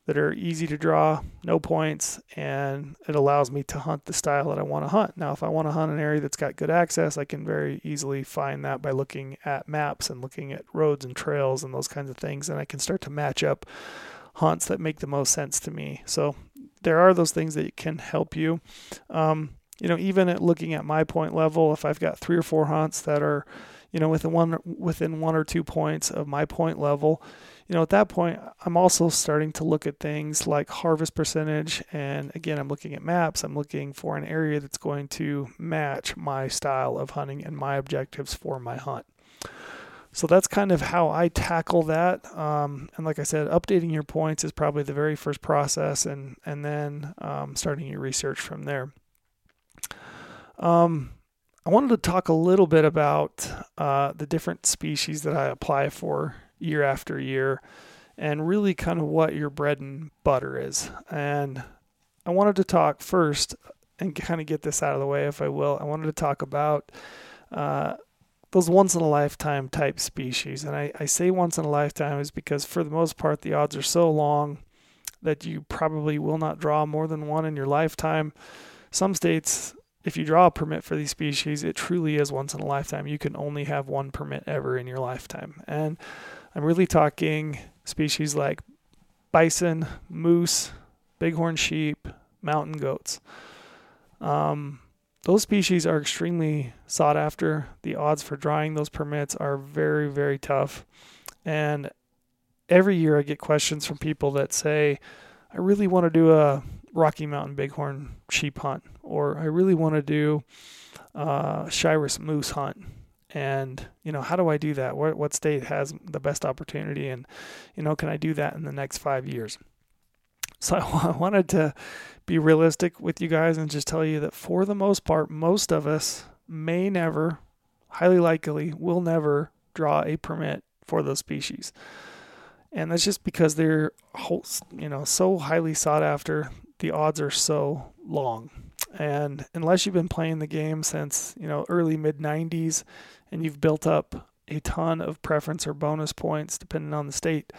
that are easy to draw, no points, and it allows me to hunt the style that I want to hunt. Now, if I want to hunt an area that's got good access, I can very easily find that by looking at maps and looking at roads and trails and those kinds of things, and I can start to match up hunts that make the most sense to me. So there are those things that can help you. Um, you know, even at looking at my point level, if I've got three or four hunts that are, you know, within one within one or two points of my point level, you know, at that point, I'm also starting to look at things like harvest percentage. And again, I'm looking at maps. I'm looking for an area that's going to match my style of hunting and my objectives for my hunt. So that's kind of how I tackle that. Um, and like I said, updating your points is probably the very first process, and, and then um, starting your research from there. Um, I wanted to talk a little bit about uh, the different species that I apply for year after year, and really kind of what your bread and butter is. And I wanted to talk first, and kind of get this out of the way if I will, I wanted to talk about uh, those once-in-a-lifetime type species. And I, I say once-in-a-lifetime is because for the most part the odds are so long that you probably will not draw more than one in your lifetime. Some states, if you draw a permit for these species, it truly is once in a lifetime. You can only have one permit ever in your lifetime. And I'm really talking species like bison, moose, bighorn sheep, mountain goats. Um, those species are extremely sought after. The odds for drawing those permits are very, very tough. And every year I get questions from people that say, I really want to do a Rocky Mountain bighorn sheep hunt, or I really want to do uh Shiras moose hunt. And, you know, how do I do that? What, what state has the best opportunity? And, you know, can I do that in the next five years? So I, w- I wanted to be realistic with you guys and just tell you that for the most part, most of us may never, highly likely will never draw a permit for those species. And that's just because they're, whole, you know, so highly sought after. The odds are so long. And unless you've been playing the game since, you know, early mid nineties, and you've built up a ton of preference or bonus points, depending on the state,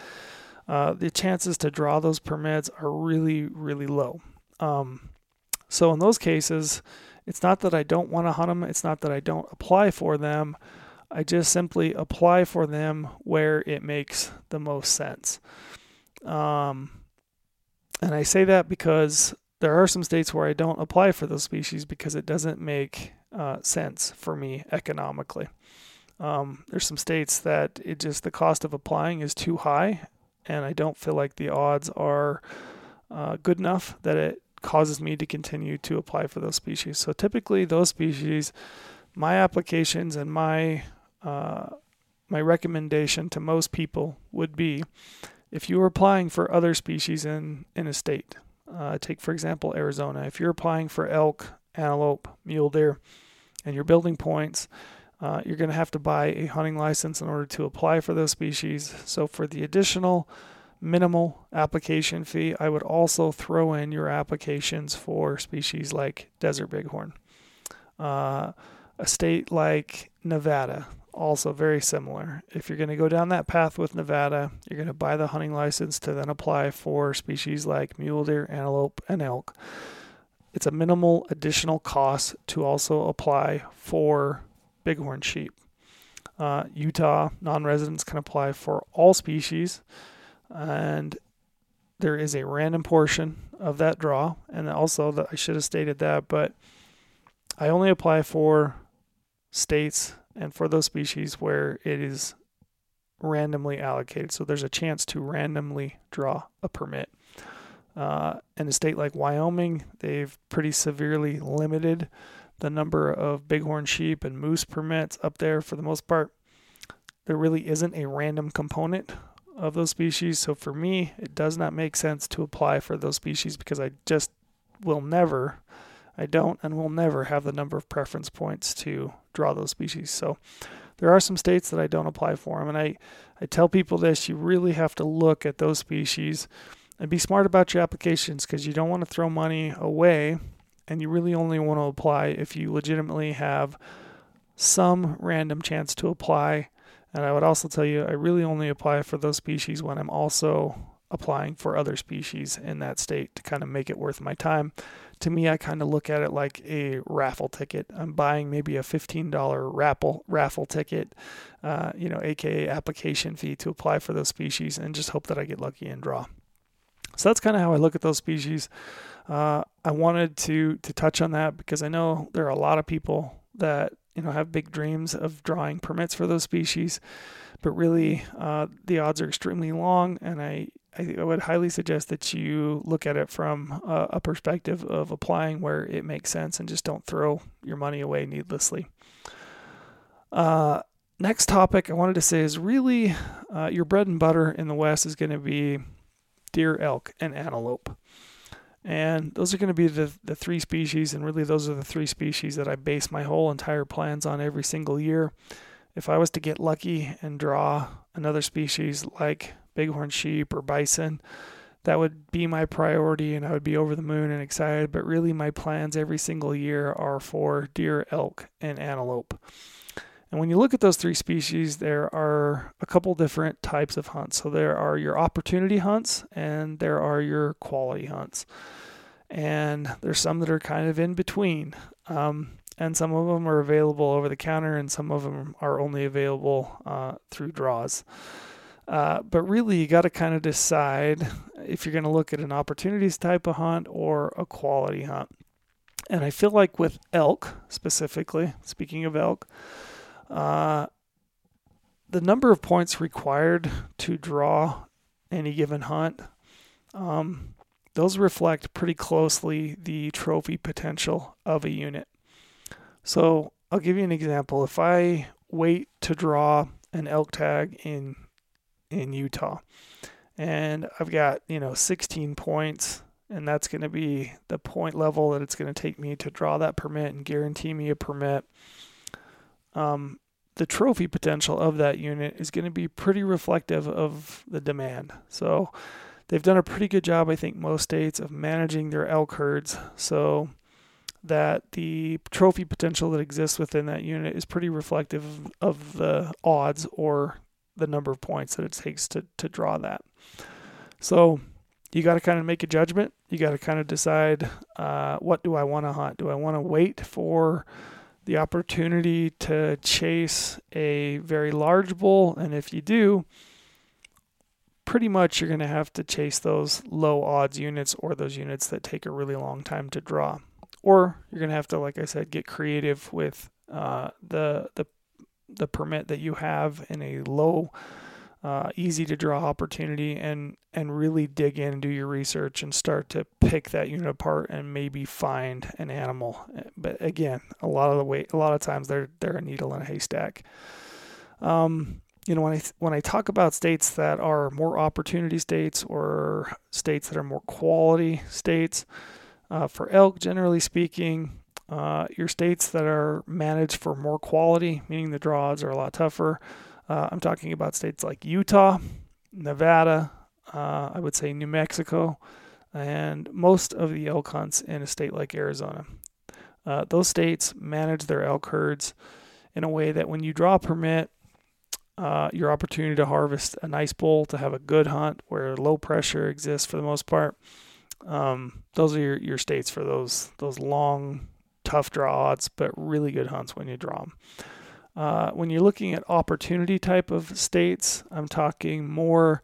uh, the chances to draw those permits are really, really low. Um, so in those cases, it's not that I don't want to hunt them. It's not that I don't apply for them. I just simply apply for them where it makes the most sense. Um, and I say that because there are some states where I don't apply for those species because it doesn't make uh, sense for me economically. Um, there's some states that it just, the cost of applying is too high, and I don't feel like the odds are uh, good enough that it causes me to continue to apply for those species. So typically those species, my applications and my uh, my recommendation to most people would be, if you were applying for other species in, in a state, uh, take for example Arizona. If you're applying for elk, antelope, mule deer, and you're building points, uh, you're going to have to buy a hunting license in order to apply for those species. So for the additional minimal application fee, I would also throw in your applications for species like desert bighorn. Uh, A state like Nevada also very similar. If you're going to go down that path with Nevada, you're going to buy the hunting license to then apply for species like mule deer, antelope, and elk. It's a minimal additional cost to also apply for bighorn sheep. Uh, Utah non-residents can apply for all species, and there is a random portion of that draw. And also, the, I should have stated that, but I only apply for states and for those species where it is randomly allocated. So there's a chance to randomly draw a permit. Uh, in a state like Wyoming, they've pretty severely limited the number of bighorn sheep and moose permits up there. For the most part, there really isn't a random component of those species. So for me, it does not make sense to apply for those species because I just will never, I don't and will never have the number of preference points to draw those species. So there are some states that I don't apply for them. And I, I tell people this, you really have to look at those species and be smart about your applications because you don't want to throw money away. And you really only want to apply if you legitimately have some random chance to apply. And I would also tell you, I really only apply for those species when I'm also applying for other species in that state to kind of make it worth my time. To me, I kind of look at it like a raffle ticket. I'm buying maybe a fifteen dollars raffle, raffle ticket, uh, you know, A K A application fee to apply for those species and just hope that I get lucky and draw. So that's kind of how I look at those species. Uh, I wanted to to touch on that because I know there are a lot of people that, you know, have big dreams of drawing permits for those species, but really uh, the odds are extremely long. And I, I would highly suggest that you look at it from a, a perspective of applying where it makes sense and just don't throw your money away needlessly. Uh, next topic I wanted to say is really uh, your bread and butter in the West is going to be deer, elk, and antelope. And those are going to be the, the three species, and really those are the three species that I base my whole entire plans on every single year. If I was to get lucky and draw another species like bighorn sheep or bison, that would be my priority, and I would be over the moon and excited. But really my plans every single year are for deer, elk, and antelope. And when you look at those three species, there are a couple different types of hunts. So there are your opportunity hunts and there are your quality hunts. And there's some that are kind of in between. Um, and some of them are available over the counter and some of them are only available uh, through draws. Uh, but really, you got to kind of decide if you're going to look at an opportunities type of hunt or a quality hunt. And I feel like with elk specifically, speaking of elk, Uh, the number of points required to draw any given hunt, um, those reflect pretty closely the trophy potential of a unit. So I'll give you an example. If I wait to draw an elk tag in in Utah, and I've got, you know, sixteen points, and that's going to be the point level that it's going to take me to draw that permit and guarantee me a permit. Um, the trophy potential of that unit is going to be pretty reflective of the demand. So they've done a pretty good job, I think, most states of managing their elk herds so that the trophy potential that exists within that unit is pretty reflective of the odds or the number of points that it takes to, to draw that. So you got to kind of make a judgment. You got to kind of decide, uh, what do I want to hunt? Do I want to wait for the opportunity to chase a very large bull? And if you do, pretty much you're going to have to chase those low odds units or those units that take a really long time to draw. Or you're going to have to, like I said, get creative with uh, the, the the permit that you have in a low, uh, easy to draw opportunity and, and really dig in and do your research and start to pick that unit apart and maybe find an animal. But again, a lot of the way, a lot of times they're, they're a needle in a haystack. Um, you know, when I, when I talk about states that are more opportunity states or states that are more quality states, uh, for elk, generally speaking, uh, your states that are managed for more quality, meaning the draws are a lot tougher. Uh, I'm talking about states like Utah, Nevada, uh, I would say New Mexico, and most of the elk hunts in a state like Arizona. Uh, those states manage their elk herds in a way that when you draw a permit, uh, your opportunity to harvest a nice bull, to have a good hunt where low pressure exists for the most part, um, those are your, your states for those those long, tough draw odds, but really good hunts when you draw them. Uh, when you're looking at opportunity type of states, I'm talking more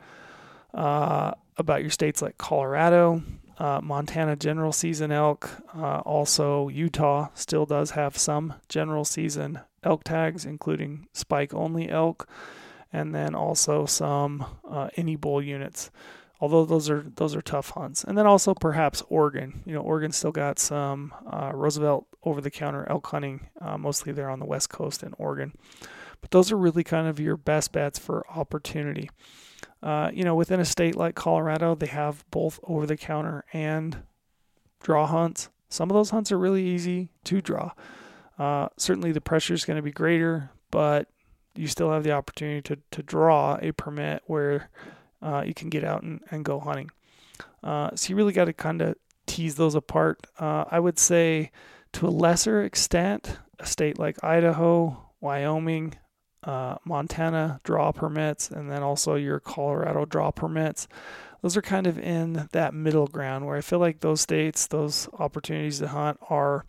uh, about your states like Colorado, uh, Montana general season elk. Uh, also, Utah still does have some general season elk tags, including spike only elk, and then also some uh, any bull units. Although those are those are tough hunts, and then also perhaps Oregon. You know, Oregon still got some uh, Roosevelt over-the-counter elk hunting. Uh, mostly they're on the west coast in Oregon, but those are really kind of your best bets for opportunity. Uh, you know, within a state like Colorado, they have both over-the-counter and draw hunts. Some of those hunts are really easy to draw. Uh, certainly the pressure is going to be greater, but you still have the opportunity to to draw a permit where Uh, you can get out and, and go hunting. Uh, so you really got to kind of tease those apart. Uh, I would say to a lesser extent, a state like Idaho, Wyoming, uh, Montana draw permits, and then also your Colorado draw permits. Those are kind of in that middle ground where I feel like those states, those opportunities to hunt are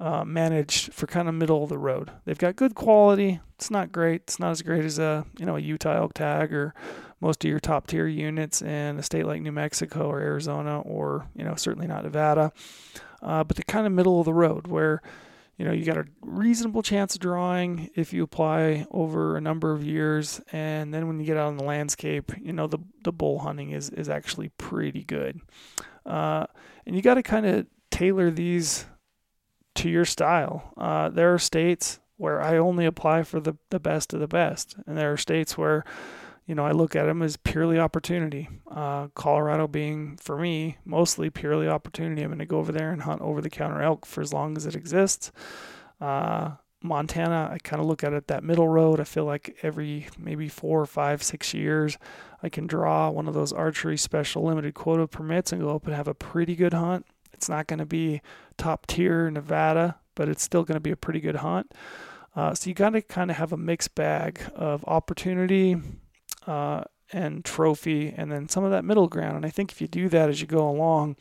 uh, managed for kind of middle of the road. They've got good quality. It's not great. It's not as great as a, you know, a Utah elk tag or most of your top tier units in a state like New Mexico or Arizona, or, you know, certainly not Nevada, uh, but the kind of middle of the road where, you know, you got a reasonable chance of drawing if you apply over a number of years. And then when you get out on the landscape, you know, the, the bull hunting is, is actually pretty good. Uh, and you got to kind of tailor these to your style. Uh, there are states where I only apply for the, the best of the best. And there are states where, you know, I look at them as purely opportunity. Uh, Colorado being, for me, mostly purely opportunity. I'm going to go over there and hunt over-the-counter elk for as long as it exists. Uh, Montana, I kind of look at it that middle road. I feel like every maybe four, five, six years, I can draw one of those archery special limited quota permits and go up and have a pretty good hunt. It's not going to be top tier Nevada, but it's still going to be a pretty good hunt. Uh, so you got to kind of have a mixed bag of opportunity, Uh, and trophy, and then some of that middle ground. And I think if you do that as you go along,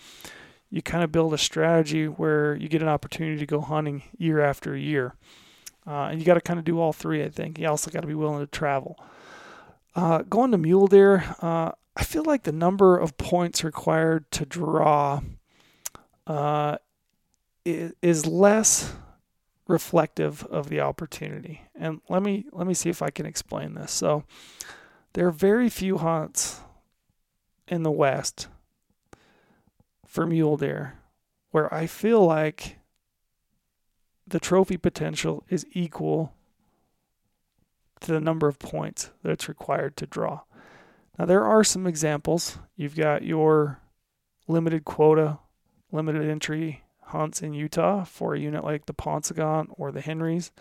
you kind of build a strategy where you get an opportunity to go hunting year after year. Uh, and you got to kind of do all three, I think. You also got to be willing to travel. Uh, going to mule deer, uh, I feel like the number of points required to draw uh, is less reflective of the opportunity. And let me let me see if I can explain this. So there are very few hunts in the West for mule deer where I feel like the trophy potential is equal to the number of points that's required to draw. Now, there are some examples. You've got your limited quota, limited entry hunts in Utah for a unit like the Ponsagon or the Henrys,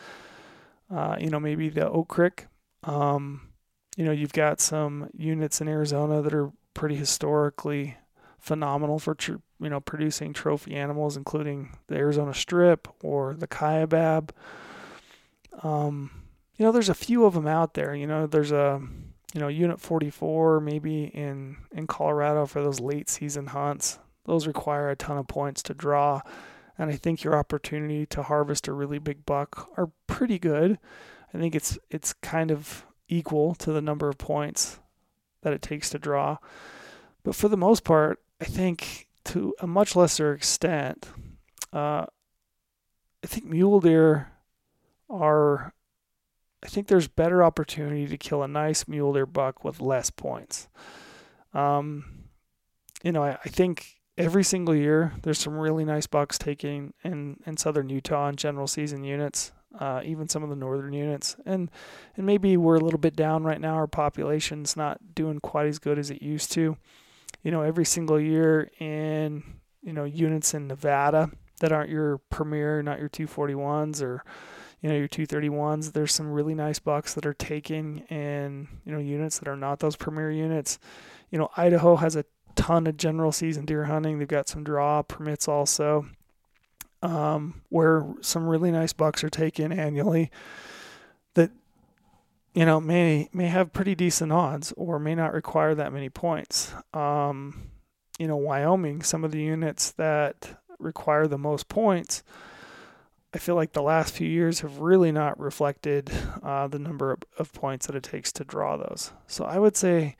uh, you know, maybe the Oak Creek. Um, You know, you've got some units in Arizona that are pretty historically phenomenal for, tr- you know, producing trophy animals, including the Arizona Strip or the Kaibab. Um, you know, there's a few of them out there. You know, there's a, you know, Unit forty-four maybe in, in Colorado for those late season hunts. Those require a ton of points to draw. And I think your opportunity to harvest a really big buck are pretty good. I think it's it's kind of equal to the number of points that it takes to draw. But for the most part, I think to a much lesser extent, uh, I think mule deer are, I think there's better opportunity to kill a nice mule deer buck with less points. Um, you know, I, I think every single year there's some really nice bucks taken in, in southern Utah in general season units. Uh, even some of the northern units. And and maybe we're a little bit down right now. Our population's not doing quite as good as it used to. You know, every single year in, you know, units in Nevada that aren't your premier, not your two forty-ones or, you know, your two thirty-ones, there's some really nice bucks that are taking in, you know, units that are not those premier units. You know, Idaho has a ton of general season deer hunting. They've got some draw permits also. Um, where some really nice bucks are taken annually. that, you know, may may have pretty decent odds or may not require that many points. Um, you know, Wyoming, some of the units that require the most points, I feel like the last few years have really not reflected uh, the number of, of points that it takes to draw those. So I would say,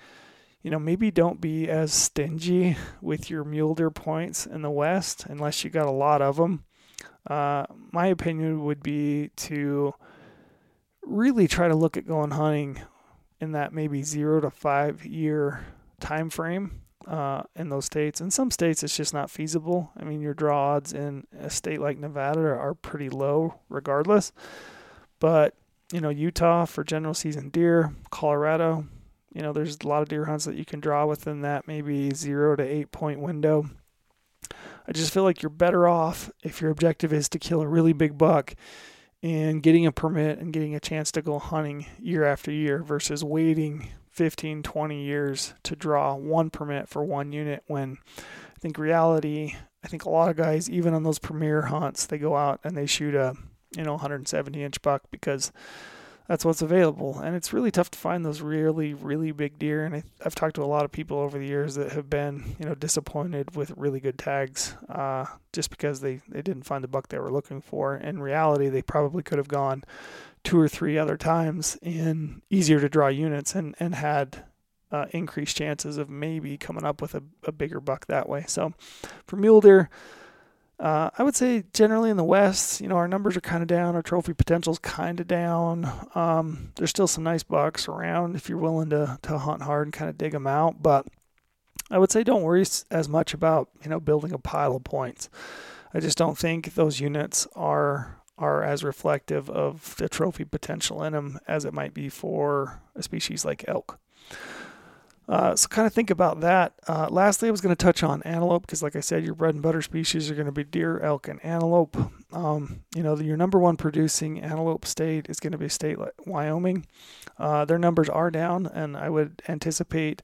you know, maybe don't be as stingy with your mule deer points in the West unless you got a lot of them. Uh, my opinion would be to really try to look at going hunting in that maybe zero to five year time frame uh, in those states. In some states, it's just not feasible. I mean, your draw odds in a state like Nevada are, are pretty low regardless. But, you know, Utah for general season deer, Colorado, you know, there's a lot of deer hunts that you can draw within that maybe zero to eight point window. I just feel like you're better off if your objective is to kill a really big buck and getting a permit and getting a chance to go hunting year after year versus waiting fifteen, twenty years to draw one permit for one unit when I think reality, I think a lot of guys, even on those premier hunts, they go out and they shoot a, you know, one hundred seventy inch buck because that's what's available. And it's really tough to find those really, really big deer. And I, I've talked to a lot of people over the years that have been, you know, disappointed with really good tags uh, just because they, they didn't find the buck they were looking for. In reality, they probably could have gone two or three other times in easier to draw units and, and had uh, increased chances of maybe coming up with a, a bigger buck that way. So for mule deer, Uh, I would say generally in the West, you know, our numbers are kind of down. Our trophy potential's kind of down. Um, there's still some nice bucks around if you're willing to, to hunt hard and kind of dig them out. But I would say don't worry as much about, you know, building a pile of points. I just don't think those units are are as reflective of the trophy potential in them as it might be for a species like elk. Uh, so kind of think about that. Uh, lastly, I was going to touch on antelope because, like I said, your bread and butter species are going to be deer, elk, and antelope. Um, you know, your number one producing antelope state is going to be a state like Wyoming. Uh, their numbers are down, and I would anticipate,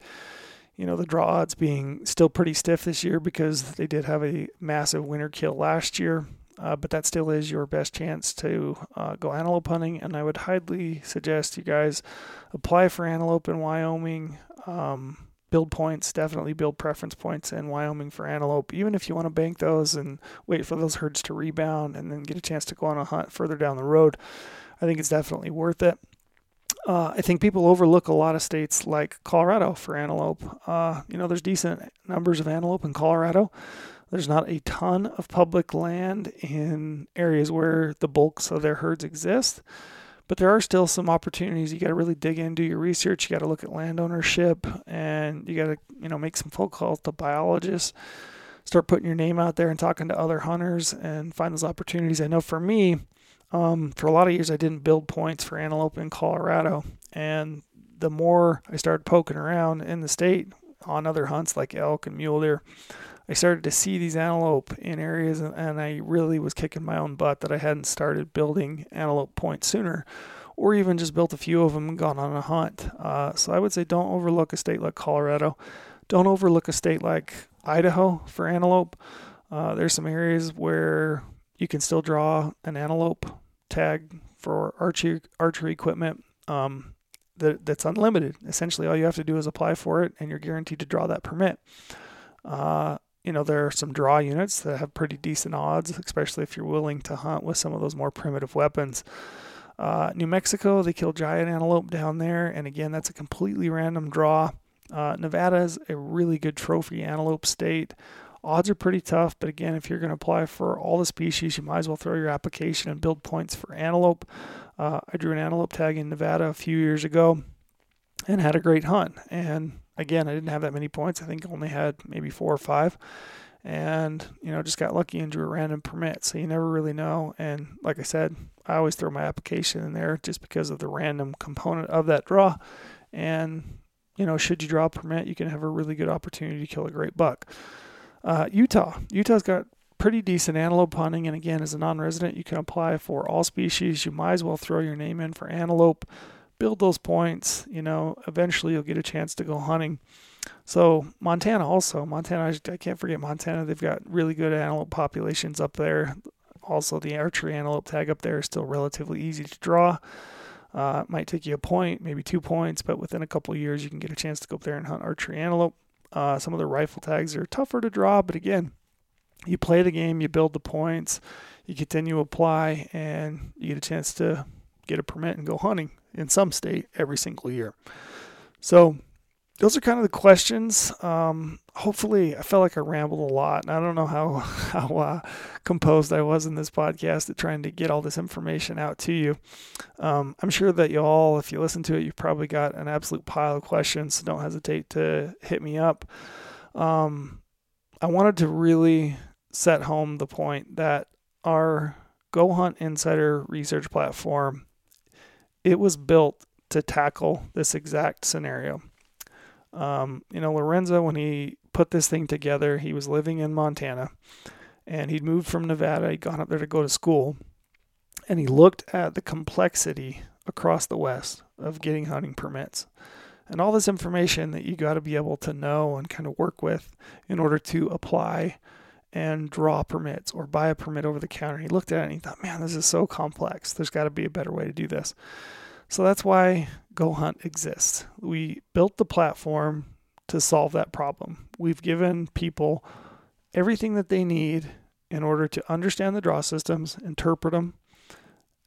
you know, the draw odds being still pretty stiff this year because they did have a massive winter kill last year. Uh, but that still is your best chance to uh, go antelope hunting. And I would highly suggest you guys apply for antelope in Wyoming. Um, build points, definitely build preference points in Wyoming for antelope, even if you want to bank those and wait for those herds to rebound and then get a chance to go on a hunt further down the road. I think it's definitely worth it. Uh, I think people overlook a lot of states like Colorado for antelope. Uh, you know, there's decent numbers of antelope in Colorado. There's not a ton of public land in areas where the bulks of their herds exist, but there are still some opportunities. You got to really dig in, do your research. You got to look at land ownership, and you got to, you know, make some phone calls to biologists, start putting your name out there and talking to other hunters and find those opportunities. I know for me, um, for a lot of years, I didn't build points for antelope in Colorado. And the more I started poking around in the state on other hunts like elk and mule deer, I started to see these antelope in areas, and I really was kicking my own butt that I hadn't started building antelope points sooner, or even just built a few of them and gone on a hunt. Uh, so I would say don't overlook a state like Colorado. Don't overlook a state like Idaho for antelope. Uh, there's some areas where you can still draw an antelope tag for archery, archery equipment um, that, that's unlimited. Essentially, all you have to do is apply for it, and you're guaranteed to draw that permit. Uh, You know, there are some draw units that have pretty decent odds, especially if you're willing to hunt with some of those more primitive weapons. Uh, New Mexico, they kill giant antelope down there. And again, that's a completely random draw. Uh, Nevada is a really good trophy antelope state. Odds are pretty tough. But again, if you're going to apply for all the species, you might as well throw your application and build points for antelope. Uh, I drew an antelope tag in Nevada a few years ago and had a great hunt. And again, I didn't have that many points. I think I only had maybe four or five, and, you know, just got lucky and drew a random permit. So you never really know. And like I said, I always throw my application in there just because of the random component of that draw. And, you know, should you draw a permit, you can have a really good opportunity to kill a great buck. Uh, Utah. Utah's got pretty decent antelope hunting. And again, as a non-resident, you can apply for all species. You might as well throw your name in for antelope. Build those points, you know, eventually you'll get a chance to go hunting. So Montana also, Montana, I can't forget Montana. They've got really good antelope populations up there. Also, the archery antelope tag up there is still relatively easy to draw. Uh, it might take you a point, maybe two points, but within a couple of years, you can get a chance to go up there and hunt archery antelope. Uh, some of the rifle tags are tougher to draw, but again, you play the game, you build the points, you continue to apply, and you get a chance to get a permit and go hunting in some state every single year. So those are kind of the questions. Um, hopefully, I felt like I rambled a lot, and I don't know how, how uh, composed I was in this podcast at trying to get all this information out to you. Um, I'm sure that you all, if you listen to it, you've probably got an absolute pile of questions, so don't hesitate to hit me up. Um, I wanted to really set home the point that our GoHunt Insider research platform, it was built to tackle this exact scenario. Um, you know, Lorenzo, when he put this thing together, he was living in Montana, and he'd moved from Nevada. He'd gone up there to go to school, and he looked at the complexity across the West of getting hunting permits and all this information that you got to be able to know and kind of work with in order to apply and draw permits or buy a permit over the counter. He looked at it and he thought, man, this is so complex. There's got to be a better way to do this. So that's why GoHunt exists. We built the platform to solve that problem. We've given people everything that they need in order to understand the draw systems, interpret them,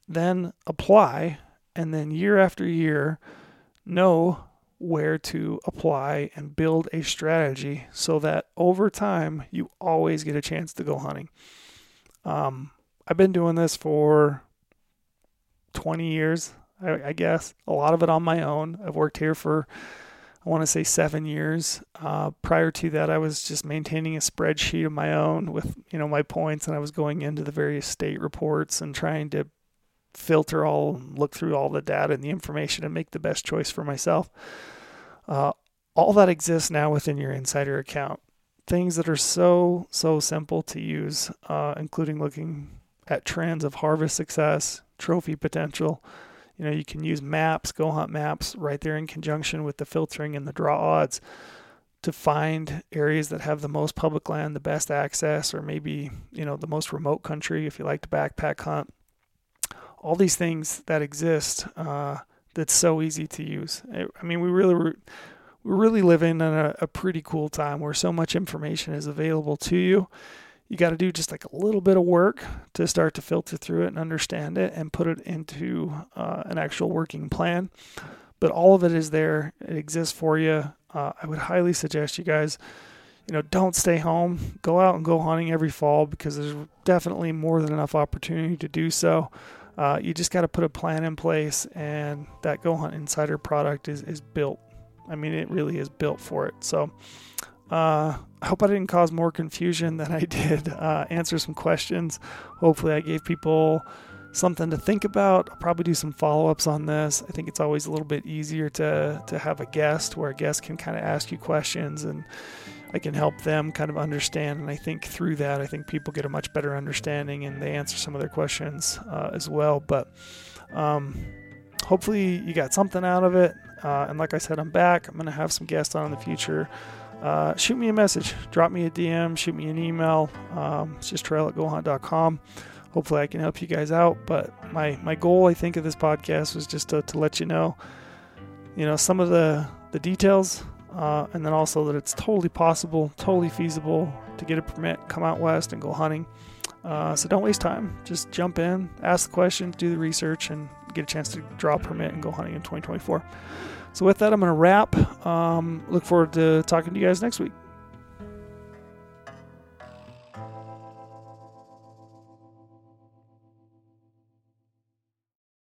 then apply, and then year after year, know where to apply and build a strategy so that over time you always get a chance to go hunting. Um, I've been doing this for twenty years, I, I guess. A lot of it on my own. I've worked here for, I want to say seven years. Uh, prior to that, I was just maintaining a spreadsheet of my own with, you know, my points, and I was going into the various state reports and trying to filter all, look through all the data and the information and make the best choice for myself. Uh, all that exists now within your Insider account. Things that are so, so simple to use, uh, including looking at trends of harvest success, trophy potential. You know, you can use maps, GoHunt Maps, right there in conjunction with the filtering and the draw odds to find areas that have the most public land, the best access, or maybe, you know, the most remote country if you like to backpack hunt. All these things that exist, uh, that's so easy to use. I mean, we really we really live in a, a pretty cool time where so much information is available to you. You got to do just like a little bit of work to start to filter through it and understand it and put it into uh, an actual working plan. But all of it is there. It exists for you. Uh, I would highly suggest you guys, you know, don't stay home. Go out and go hunting every fall because there's definitely more than enough opportunity to do so. Uh, you just got to put a plan in place, and that GoHunt Insider product is, is built. I mean, it really is built for it. So uh, I hope I didn't cause more confusion than I did. Uh, answer some questions. Hopefully I gave people something to think about. I'll probably do some follow-ups on this. I think it's always a little bit easier to, to have a guest where a guest can kind of ask you questions and I can help them kind of understand, and I think through that, I think people get a much better understanding and they answer some of their questions uh, as well. But um, hopefully you got something out of it. Uh, and like I said, I'm back. I'm going to have some guests on in the future. Uh, shoot me a message. Drop me a D M. Shoot me an email. Um, it's just trail at go hunt dot com. Hopefully I can help you guys out. But my, my goal, I think, of this podcast was just to, to let you know, you know, some of the, the details. Uh, and then also that it's totally possible, totally feasible to get a permit, come out west and go hunting. Uh, so don't waste time. Just jump in, ask the questions, do the research, and get a chance to draw a permit and go hunting in twenty twenty-four. So with that, I'm going to wrap. Um, look forward to talking to you guys next week.